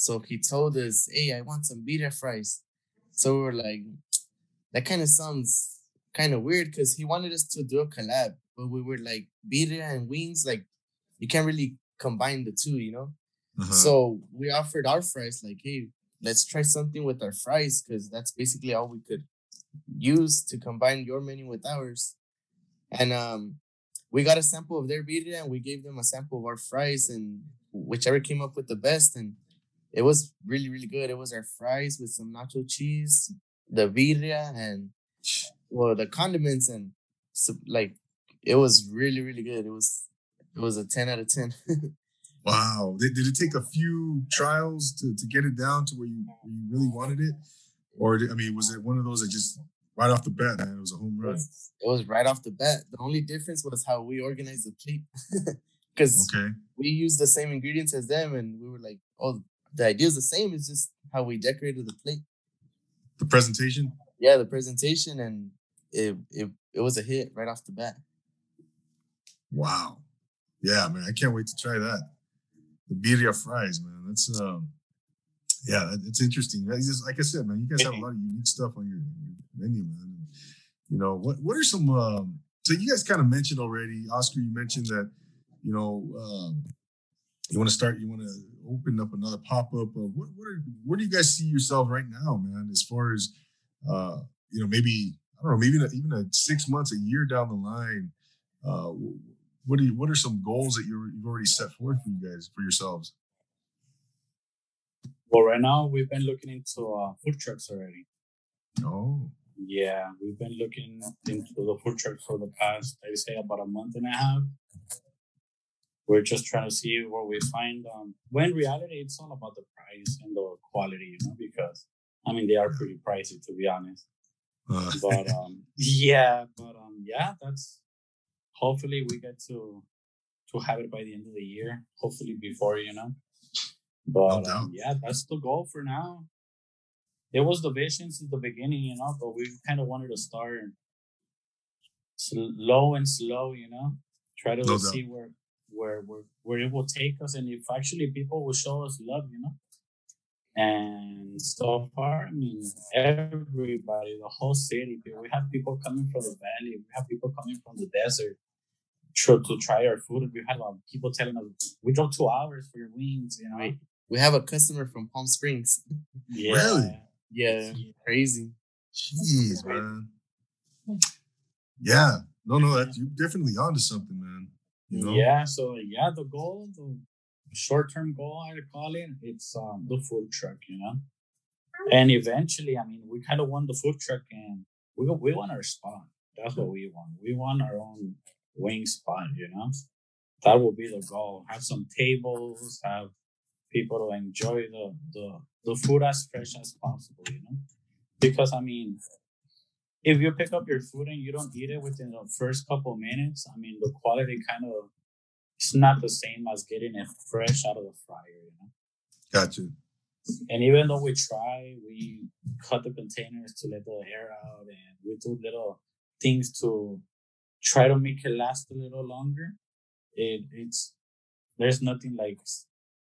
So he told us, hey, I want some birria fries. So we were like, that kind of sounds kind of weird because he wanted us to do a collab. But we were like, birria and wings, like, you can't really combine the two, you know? Uh-huh. So we offered our fries, like, hey, let's try something with our fries because that's basically all we could use to combine your menu with ours. And um, we got a sample of their birria and we gave them a sample of our fries and whichever came up with the best. And it was really, really good. It was our fries with some nacho cheese, the birria, and well, the condiments, and like it was really, really good. It was, it was a ten out of ten. Wow! Did, did it take a few trials to, to get it down to where you, where you really wanted it, or did, I mean, was it one of those that just right off the bat, man, it was a home run? It was, it was right off the bat. The only difference was how we organized the plate, because okay. we used the same ingredients as them, and we were like, oh. The idea is the same. It's just how we decorated the plate. The presentation? Yeah, the presentation. And it it, it was a hit right off the bat. Wow. Yeah, man. I can't wait to try that. The birria fries, man. That's, um, yeah, it's interesting. It's just, like I said, man, you guys have a lot of unique stuff on your menu, man. You know, what, what are some, um, so you guys kind of mentioned already, Oscar, you mentioned that, you know, um, you want to start, you want to open up another pop-up. Of what, what are, where do you guys see yourself right now, man? As far as, uh, you know, maybe, I don't know, maybe not, even a six months, a year down the line, uh, what do you, what are some goals that you're, you've already set forth for you guys, for yourselves? Well, right now we've been looking into uh, food trucks already. Oh. Yeah, we've been looking into the food truck for the past, I'd say about a month and a half. We're just trying to see where we find um, when in reality, it's all about the price and the quality, you know, because, I mean, they are pretty pricey, to be honest. Uh. But, um, yeah, but, um, yeah, that's, hopefully we get to to have it by the end of the year, hopefully before, you know. But no um, yeah, that's the goal for now. It was the vision since the beginning, you know, but we kind of wanted to start low and slow, you know, try to no see doubt. where where where where it will take us, and if actually people will show us love, you know. And so far, I mean, everybody, the whole city, we have people coming from the valley, we have people coming from the desert to, to try our food. We have um, people telling us, we drove two hours for your wings, you know. Right. We have a customer from Palm Springs. Yeah. Really? Yeah. yeah. Crazy. Jeez, man. Yeah. No, no, that, you're definitely onto something, man. You know? Yeah. So, yeah, the goal, the short-term goal, I call it, it's um, the food truck, you know? And eventually, I mean, we kind of want the food truck, and we we want our spot. That's what we want. We want our own wing spot, you know? That will be the goal. Have some tables, have people to enjoy the, the the food as fresh as possible, you know? Because, I mean, if you pick up your food and you don't eat it within the first couple minutes, I mean, the quality kind of, it's not the same as getting it fresh out of the fryer, you know? Gotcha. And even though we try, we cut the containers to let the air out, and we do little things to try to make it last a little longer. It, it's there's nothing like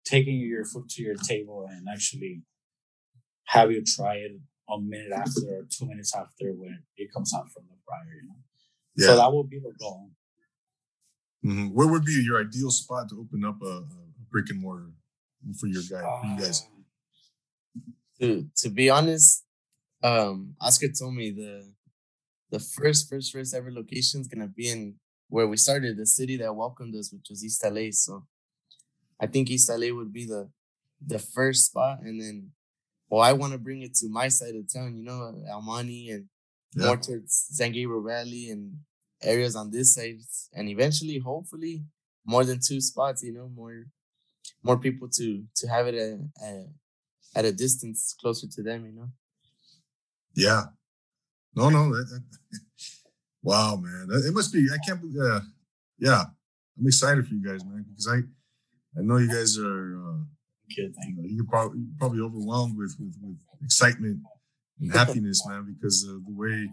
taking your food to your table and actually have you try it a minute after or two minutes after when it comes out from the fryer, you know? Yeah. So that would be the goal. Mm-hmm. Where would be your ideal spot to open up a, a brick and mortar for your guy, for you guys? To to be honest, um, Oscar told me the the first first first ever location is gonna be in where we started, the city that welcomed us, which was East L A. So I think East L A would be the the first spot, and then well, I want to bring it to my side of town, you know, El Monte and yeah. more towards San Gabriel Valley and areas on this side, and eventually, hopefully, more than two spots. You know, more, more people to to have it a, a, at a distance closer to them. You know. Yeah. No, no. That, that, wow, man, it must be. I can't. Uh, yeah, I'm excited for you guys, man, because I, I know you guys are. Uh, you know, you're probably you're probably overwhelmed with with, with excitement and happiness, man, because of the way.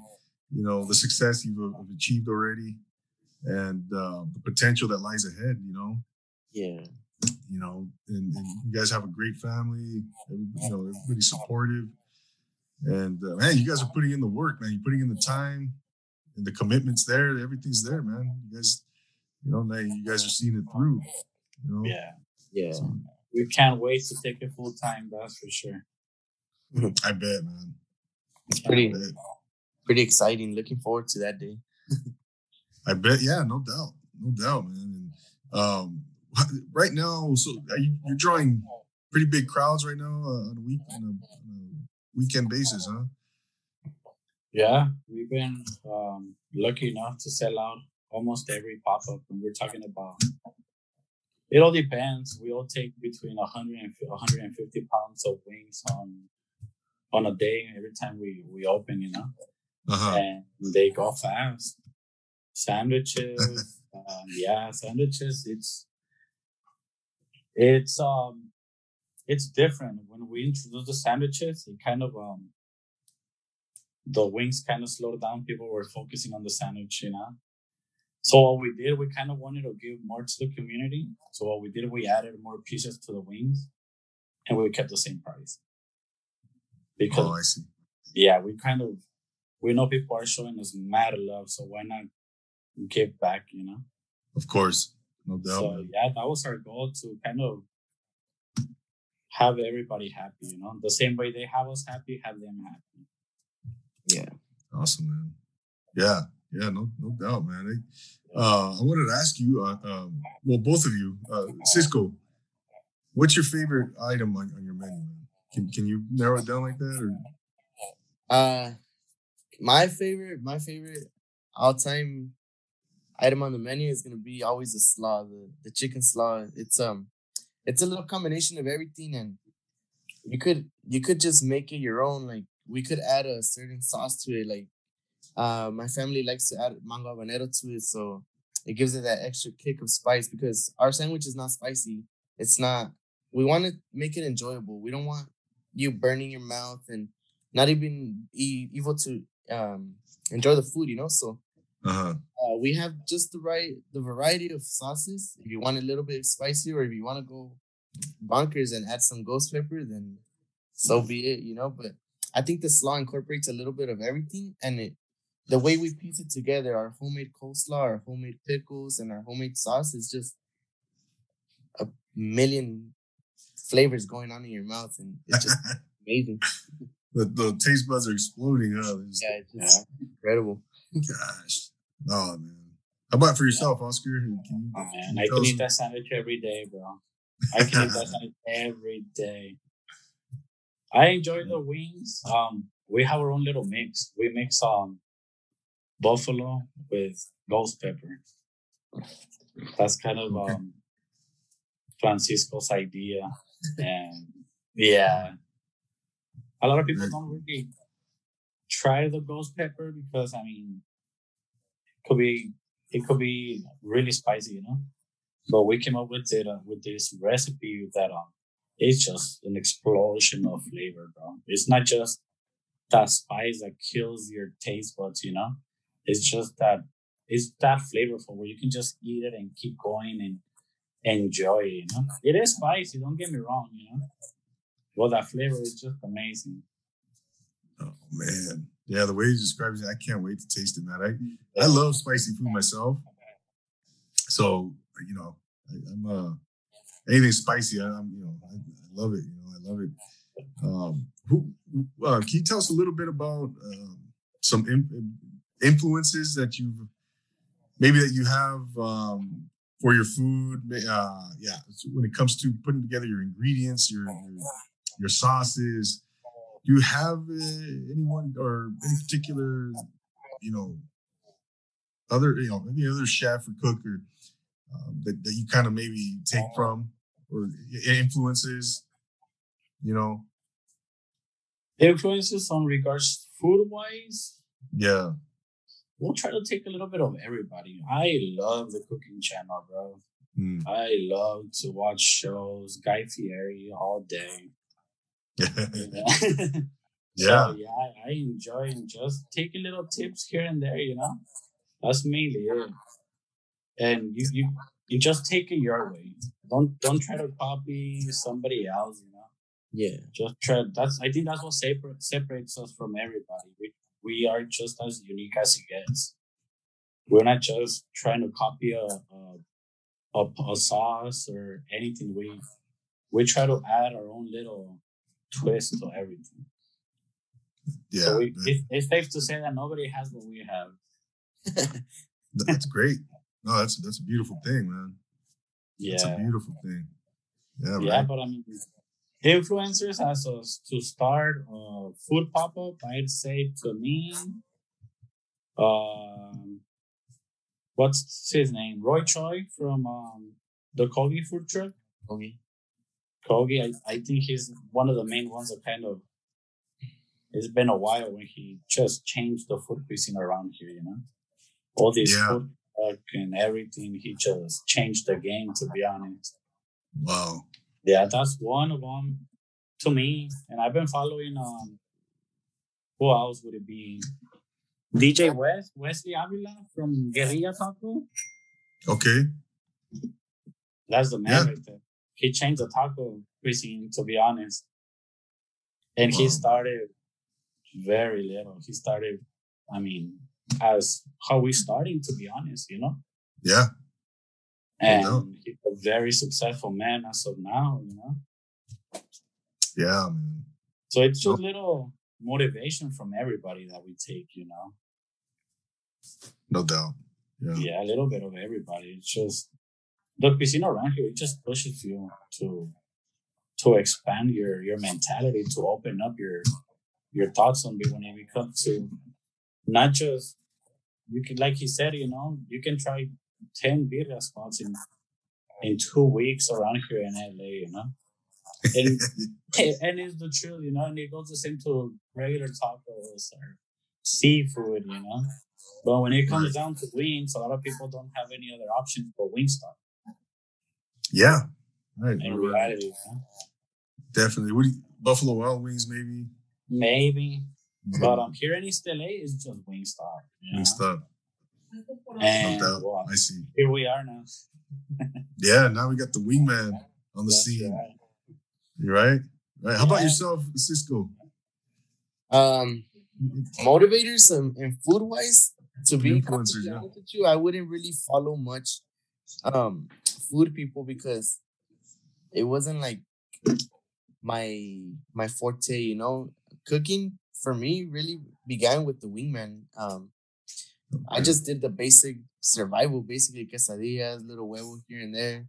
You know, the success you've achieved already and uh, the potential that lies ahead, you know? Yeah. You know, and, and you guys have a great family. You know, everybody's supportive. And, uh, man, you guys are putting in the work, man. You're putting in the time and the commitment's there. Everything's there, man. You guys, you know, now you guys are seeing it through. You know? Yeah. Yeah. So, we can't wait to take it full time, that's for sure. I bet, man. It's pretty... Pretty exciting. Looking forward to that day. I bet. Yeah, no doubt. No doubt, man. And, um, right now, so are you, you're drawing pretty big crowds right now uh, on, a week, on, a, on a weekend basis, huh? Yeah, we've been um, lucky enough to sell out almost every pop-up. And we're talking about, it all depends. We all take between one hundred and one hundred fifty pounds of wings on on a day every time we, we open, you know? Uh-huh. And they go fast. Sandwiches, um, yeah, sandwiches. It's it's um it's different when we introduce the sandwiches. It kind of um the wings kind of slowed down. People were focusing on the sandwich, you know. So what we did, we kind of wanted to give more to the community. So what we did, we added more pieces to the wings, and we kept the same price. Because oh, I see. Yeah, we kind of. We know people are showing us mad love, so why not give back, you know? Of course. No doubt. So, man. Yeah, that was our goal, to kind of have everybody happy, you know? The same way they have us happy, have them happy. Yeah. Awesome, man. Yeah. Yeah, no no doubt, man. I, uh, I wanted to ask you, uh, um, well, both of you, uh, Cisco, what's your favorite item on, on your menu? Can Can you narrow it down like that? Or? Uh. My favorite, my favorite all-time item on the menu is gonna be always the slaw, the, the chicken slaw. It's um, it's a little combination of everything, and you could you could just make it your own. Like we could add a certain sauce to it. Like, uh, my family likes to add mango habanero to it, so it gives it that extra kick of spice because our sandwich is not spicy. It's not we want to make it enjoyable. We don't want you burning your mouth and not even e- able to um, enjoy the food, you know? So uh-huh. uh, we have just the right, the variety of sauces. If you want a little bit spicy or if you want to go bonkers and add some ghost pepper, then so be it, you know? But I think the slaw incorporates a little bit of everything, and it, the way we piece it together, our homemade coleslaw, our homemade pickles, and our homemade sauce is just a million flavors going on in your mouth, and it's just amazing. The, the taste buds are exploding, huh? It's, yeah, it's just incredible. Gosh. Oh, man. How about for yourself, yeah. Oscar? Can you, oh, man. I can eat that sandwich every day, bro. I can eat that sandwich every day. I enjoy the wings. Um, we have our own little mix. We mix um buffalo with ghost pepper. That's kind of um Francisco's idea, and yeah, a lot of people don't really try the ghost pepper because I mean, it could be it could be really spicy, you know. But we came up with it uh, with this recipe that um. Uh, It's just an explosion of flavor, bro. It's not just that spice that kills your taste buds, you know? It's just that, it's that flavorful where you can just eat it and keep going and enjoy it, you know? It is spicy, don't get me wrong, you know? Well, that flavor is just amazing. Oh, man. Yeah, the way you describe it, I can't wait to taste it, man. I, I love spicy food myself. So, you know, I, I'm a... Uh, anything spicy, I, I'm, you know, I, I love it. You know, I love it. Um, who, uh, can you tell us a little bit about um, some in, influences that you've, maybe that you have um, for your food? Uh, yeah, when it comes to putting together your ingredients, your your, your sauces, do you have uh, anyone or any particular, you know, other, you know, any other chef or cook or Um, that, that you kind of maybe take from or influences, you know? Influences on regards food-wise? Yeah. We'll try to take a little bit of everybody. I love the cooking channel, bro. Mm. I love to watch shows, Guy Fieri all day. Yeah. yeah. So, yeah, I, I enjoy just taking little tips here and there, you know? That's mainly it. And you, you you just take it your way. Don't don't try to copy somebody else, you know. Yeah. Just try. That's I think that's what separ- separates us from everybody. We we are just as unique as it gets. We're not just trying to copy a a, a, a sauce or anything. We we try to add our own little twist to everything. Yeah. So we, it, it's safe to say that nobody has what we have. That's great. No, that's that's a beautiful thing, man. Yeah, that's a beautiful thing. Yeah, yeah, right? But I mean, influencers as a, to start a food pop up, I'd say to me, um, what's his name, Roy Choi from um, the Kogi food truck. Kogi, Kogi, I, I think he's one of the main ones that kind of. It's been a while when he just changed the food cuisine around here, you know, all these yeah. food. And everything, he just changed the game, to be honest. Wow. Yeah, that's one of them to me. And I've been following um who else would it be? D J West, Wesley Avila from Guerrilla Taco. Okay. That's the man yeah. right there. He changed the taco cuisine, to be honest. And wow. he started very little. He started, I mean, as how we starting, to be honest, you know? Yeah. And know. He's a very successful man as of now, you know? Yeah. Man. So it's just a little motivation from everybody that we take, you know? No doubt. Yeah. Yeah, a little bit of everybody. It's just, the cuisine around here, it just pushes you to to expand your, your mentality, to open up your, your thoughts on it when it comes to not just you can, like he said, you know, you can try ten birria spots in in two weeks around here in L A, you know, and and it's the truth, you know, and it goes the same to regular tacos or seafood, you know, but when it comes down to wings, a lot of people don't have any other options but Wingstop. Yeah, All right, in reality, man. Definitely. What do you, Buffalo Wild Wings, maybe? Maybe. Mm-hmm. But um, here in East L A, it's just Wingstop. Wingstop. And well, I see. Here we are now. Yeah, now we got the Wingman on the That's scene. Right. You're right. Right. How yeah. about yourself, Francisco? Um, motivators and, and food wise, to be honest yeah. with you, I wouldn't really follow much um food people because it wasn't like my my forte. You know, cooking for me really began with the Wingman. Um, okay. I just did the basic survival, basically quesadillas, little huevo here and there.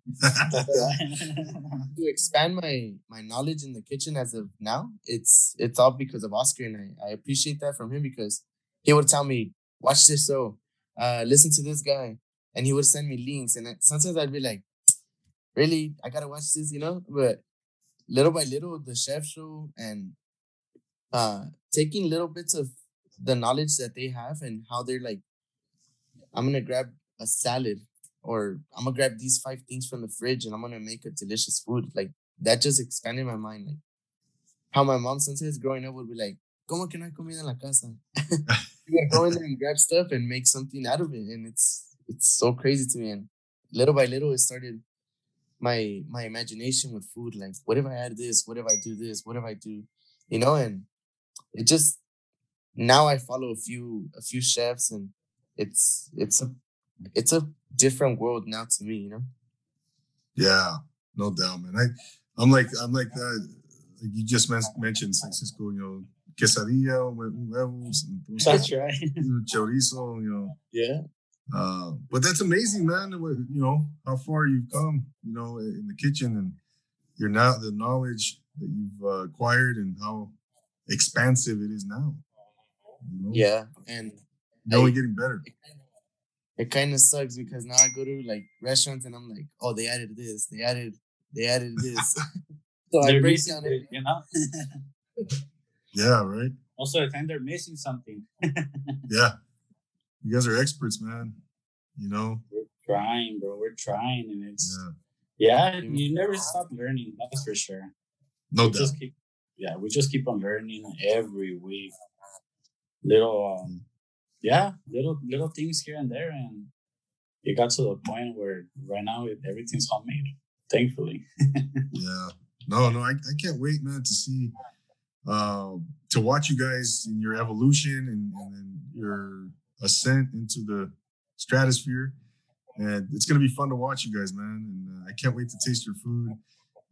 To expand my my knowledge in the kitchen as of now, it's it's all because of Oscar, and I, I appreciate that from him because he would tell me, watch this show, uh, listen to this guy, and he would send me links, and I, sometimes I'd be like, really, I gotta watch this, you know? But little by little, the chef show and uh, taking little bits of the knowledge that they have and how they're like, I'm going to grab a salad or I'm going to grab these five things from the fridge and I'm going to make a delicious food. Like that just expanded my mind. Like how my mom sometimes growing up would be like, ¿Cómo que no hay comida en la casa? You go in there and grab stuff and make something out of it. And it's, it's so crazy to me. And little by little, it started my, my imagination with food. Like, what if I add this? What if I do this? What if I do, you know? And it just, now I follow a few, a few chefs and It's it's a it's a different world now to me, you know. Yeah, no doubt, man. I I'm like I'm like that. Like you just mentioned San Francisco, you know, quesadilla, huevos, and that's right, chorizo, you know. Yeah. Uh, but that's amazing, man. You know how far you've come, you know, in the kitchen, and you're now the knowledge that you've uh, acquired and how expansive it is now. You know? Yeah, and. Now we're getting better. It, it kind of sucks because now I go to like restaurants and I'm like, oh, they added this, they added, they added this. So I break down it, you know. Yeah, right. Also, I think they're missing something. Yeah, you guys are experts, man. You know, we're trying, bro. We're trying, and it's yeah, yeah you never stop learning. That's for sure. No we doubt. Just keep, yeah, we just keep on learning every week. Little. Um, Yeah, little little things here and there, and it got to the point where right now it, everything's homemade, thankfully. Yeah, no, no, I, I can't wait, man, to see, uh, to watch you guys in your evolution and, and then your ascent into the stratosphere, and it's gonna be fun to watch you guys, man, and uh, I can't wait to taste your food.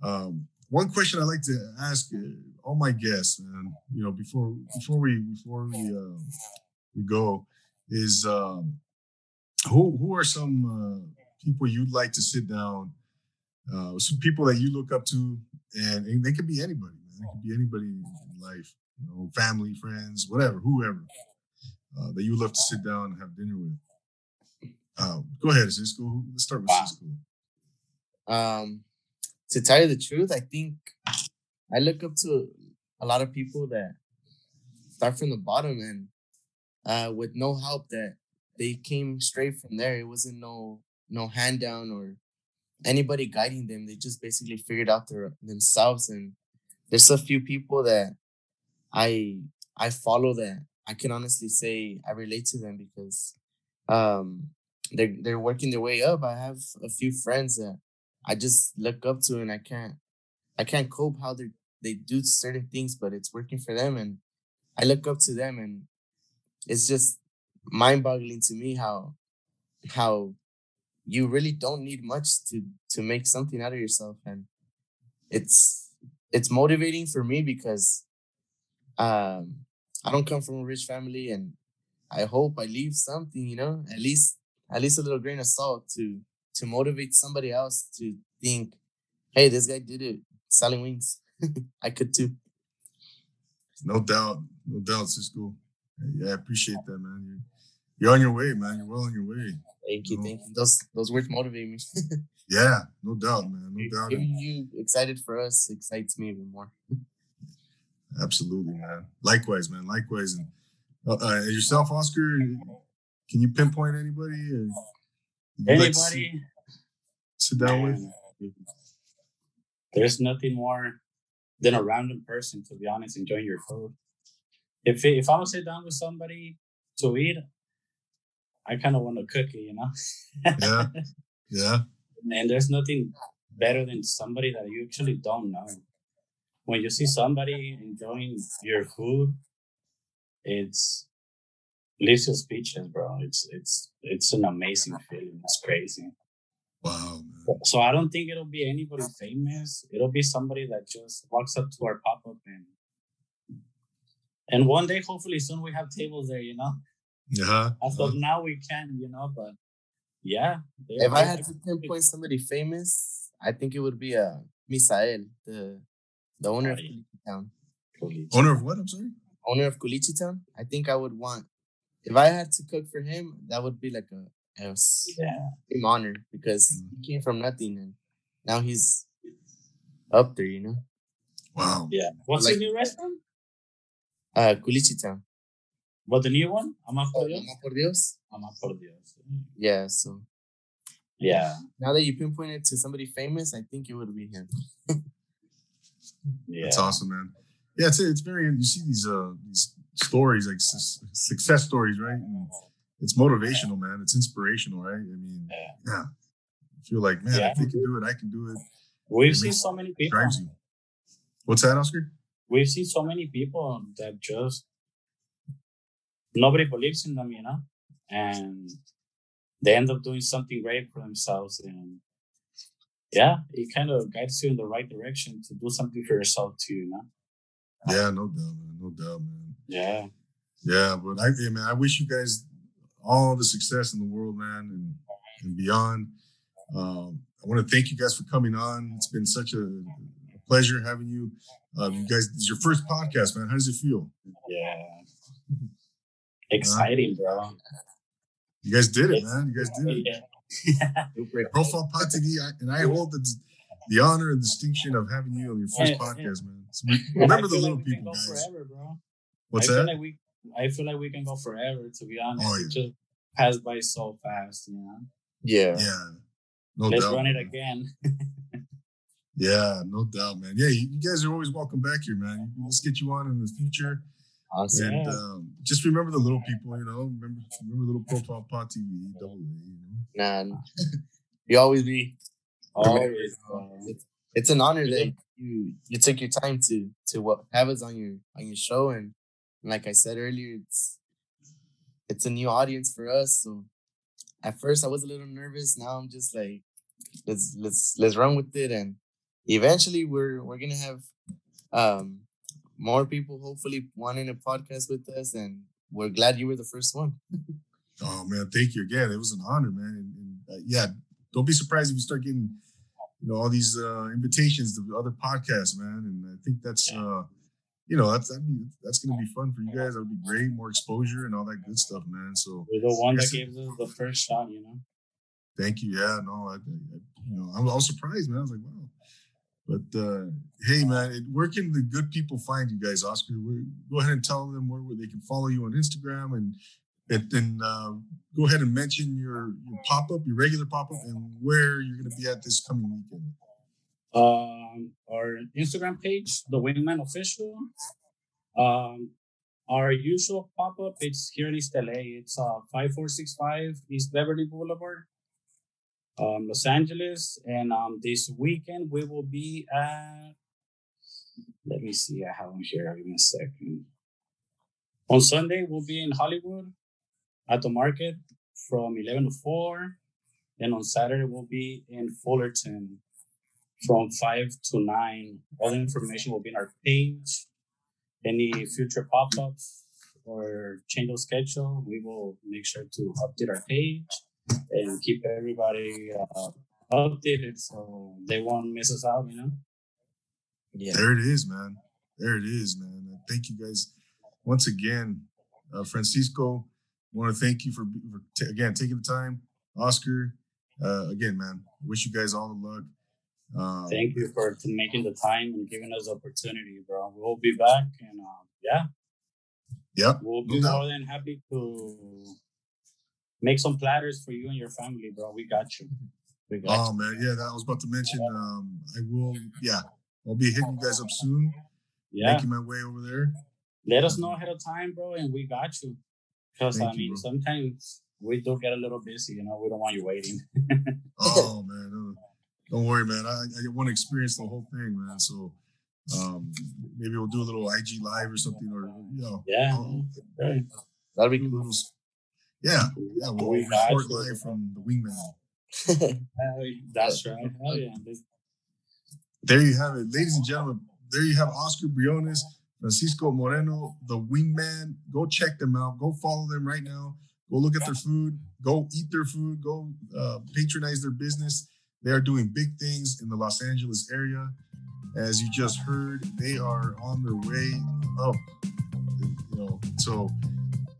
Um, one question I like to ask all my guests, man, you know, before before we before we. Uh, We go is um, who who are some uh, people you'd like to sit down? Uh, some people that you look up to, and, and they could be anybody. Man. It could be anybody in life, you know, family, friends, whatever, whoever uh, that you love to sit down and have dinner with. Uh, go ahead, Cisco. Let's start with Cisco. Um, to tell you the truth, I think I look up to a lot of people that start from the bottom and. Uh, with no help, that they came straight from there. It wasn't no no hand down or anybody guiding them. They just basically figured out their themselves. And there's a few people that I I follow that I can honestly say I relate to them because um they're they're working their way up. I have a few friends that I just look up to, and I can't I can't cope how they they do certain things, but it's working for them, and I look up to them and. It's just mind-boggling to me how how you really don't need much to, to make something out of yourself. And it's it's motivating for me because um, I don't come from a rich family, and I hope I leave something, you know, at least at least a little grain of salt to to motivate somebody else to think, hey, this guy did it, selling wings. I could too. No doubt. No doubt, Cisco. Yeah, I appreciate that, man. You're, you're on your way, man. You're well on your way. Thank you, you know? Thank you. Those those words motivate me. Yeah, no doubt, man. No doubt. Getting you excited for us excites me even more. Absolutely, man. Likewise, man. Likewise, and uh, uh, yourself, Oscar. Can you pinpoint anybody? Or anybody? Like sit, sit down man. with. There's nothing more than a random person, to be honest, enjoying your food. If it, if I would sit down with somebody to eat, I kind of want to cook it, you know? Yeah, yeah. And there's nothing better than somebody that you actually don't know. When you see somebody enjoying your food, it's leaves you speechless, bro. It's it's it's an amazing feeling. It's crazy. Wow. Man. So I don't think it'll be anybody famous. It'll be somebody that just walks up to our pop-up and and one day, hopefully, soon we have tables there. You know. Yeah. As of now, we can. You know, but yeah. If I had to pinpoint somebody famous, I think it would be a uh, Misael, the the owner oh, yeah. of Culichi Town. Culichi. Owner of what? I'm sorry. Owner of Culichi Town. I think I would want. If I had to cook for him, that would be like a, a yeah. honor because mm. he came from nothing and now he's up there, you know? Wow. Yeah. What's like, the new restaurant? Uh, Culichi Town. What, the new one? Amá por Dios? Amá por Dios. Amá por Dios. Yeah, so. Yeah. Now that you pinpointed to somebody famous, I think it would be him. Yeah. That's awesome, man. Yeah, it's, it's very, you see these, uh, these, stories like su- success stories, right? And it's motivational, man. It's inspirational, right? I mean, yeah. yeah. If you're like, man, yeah. if they can do it, I can do it. We've it seen so many people. What's that, Oscar? We've seen so many people that just nobody believes in them, you know, and they end up doing something great for themselves. And yeah, it kind of guides you in the right direction to do something for yourself too, you know. Yeah, no doubt, man. No doubt, man. Yeah. Yeah, but I, I mean, I wish you guys all the success in the world, man, and, and beyond. Um, I want to thank you guys for coming on. It's been such a, a pleasure having you. Uh, you guys, this is your first podcast, man. How does it feel? Yeah. Exciting, uh, bro. You guys did it, man. You guys did it. Yeah. Profile Pod T V, and I hold the, the honor and distinction of having you on your first podcast, man. So remember the little like people, guys. Forever, bro. What's I that? Feel like we, I feel like we can go forever, to be honest. Oh, yeah. It just passed by so fast, you know? Yeah. Yeah. No Let's doubt, run it man. again. Yeah, no doubt, man. Yeah, you, you guys are always welcome back here, man. Let's get you on in the future. Awesome. And yeah. um, just remember the little people, you know? Remember remember Little Profile Pod T V, Double A, you know? Nah, you always be. Always. always. It's, it's an honor that you you took your time to to what, have us on your on your show. And like I said earlier, it's it's a new audience for us. So at first I was a little nervous. Now I'm just like, let's let's let's run with it, and eventually we're we're gonna have um more people hopefully wanting a podcast with us. And we're glad you were the first one. Oh man, thank you again. It was an honor, man. And, and uh, yeah, don't be surprised if you start getting you know all these uh, invitations to other podcasts, man. And I think that's. Uh, You know, that's that'd be, that's going to be fun for you guys. That would be great. More exposure and all that good stuff, man. So you're the one that gave us the first shot, you know? Thank you. Yeah, no, I, I you know, I was surprised, man. I was like, wow. But, uh, hey, man, where can the good people find you guys, Oscar? Where, go ahead and tell them where, where they can follow you on Instagram. And then uh, go ahead and mention your, your pop-up, your regular pop-up, and where you're going to be at this coming weekend. Um, our Instagram page, The Wingman Official. Um, our usual pop-up, it's here in East L A. It's uh, five four six five East Beverly Boulevard, um, Los Angeles. And um, this weekend we will be at, let me see, I have them here, give me a second. On Sunday, we'll be in Hollywood at the market from eleven to four. And on Saturday, we'll be in Fullerton from five to nine. All the information will be in our page. Any future pop-ups or change of schedule, we will make sure to update our page and keep everybody uh, updated so they won't miss us out, you know? Yeah. There it is, man. There it is, man. Thank you guys once again. Uh, Francisco, I want to thank you for, for t- again, taking the time. Oscar, uh, again, man, I wish you guys all the luck. Um, Thank you for making the time and giving us the opportunity, bro. We'll be back, and um, yeah, yeah, we'll be no more than happy to make some platters for you and your family, bro. We got you. Oh man, yeah, that I was about to mention. Um, I will, yeah, I'll be hitting you guys up soon. Yeah, making my way over there. Let us know ahead of time, bro, and we got you. Because I mean, sometimes we do get a little busy, you know. We don't want you waiting. Oh man, no, don't worry, man. I, I want to experience the whole thing, man. So um, maybe we'll do a little I G live or something, or you know, yeah, um, okay. That'll be cool. Yeah, yeah, we'll we record you, live bro. From the Wingman. That's right. Hell yeah. There you have it, ladies and gentlemen. There you have Oscar Briones, Francisco Moreno, the Wingman. Go check them out. Go follow them right now. Go look at their food. Go eat their food. Go uh, patronize their business. They are doing big things in the Los Angeles area. As you just heard, they are on their way up. You know, so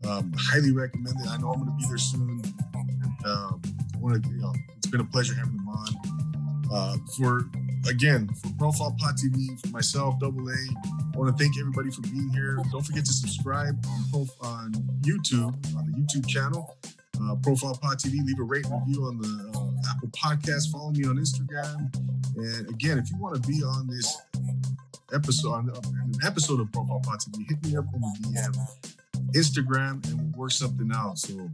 um, highly recommended. I know I'm going to be there soon. Uh, want to, you know, it's been a pleasure having them on. Uh, for again, for Profile Pod T V, for myself, Double A, I want to thank everybody for being here. Don't forget to subscribe on, prof- on YouTube, on the YouTube channel, uh, Profile Pod T V. Leave a rate and review on the uh, Apple Podcast. Follow me on Instagram. And again, if you want to be on this episode, on an episode of Profile Pod T V, hit me up in the D M. Instagram, and we'll work something out. So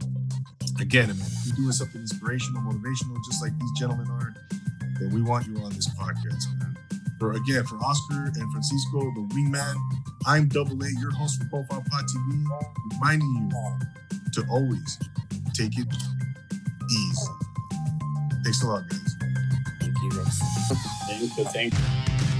again, man, if you're doing something inspirational, motivational, just like these gentlemen are, then we want you on this podcast, man. For again, for Oscar and Francisco, the Wingman, I'm Double A, your host for Profile Pod T V, reminding you to always take it easy. Thanks a lot, guys. Thank you, guys. Thank you. Thank you.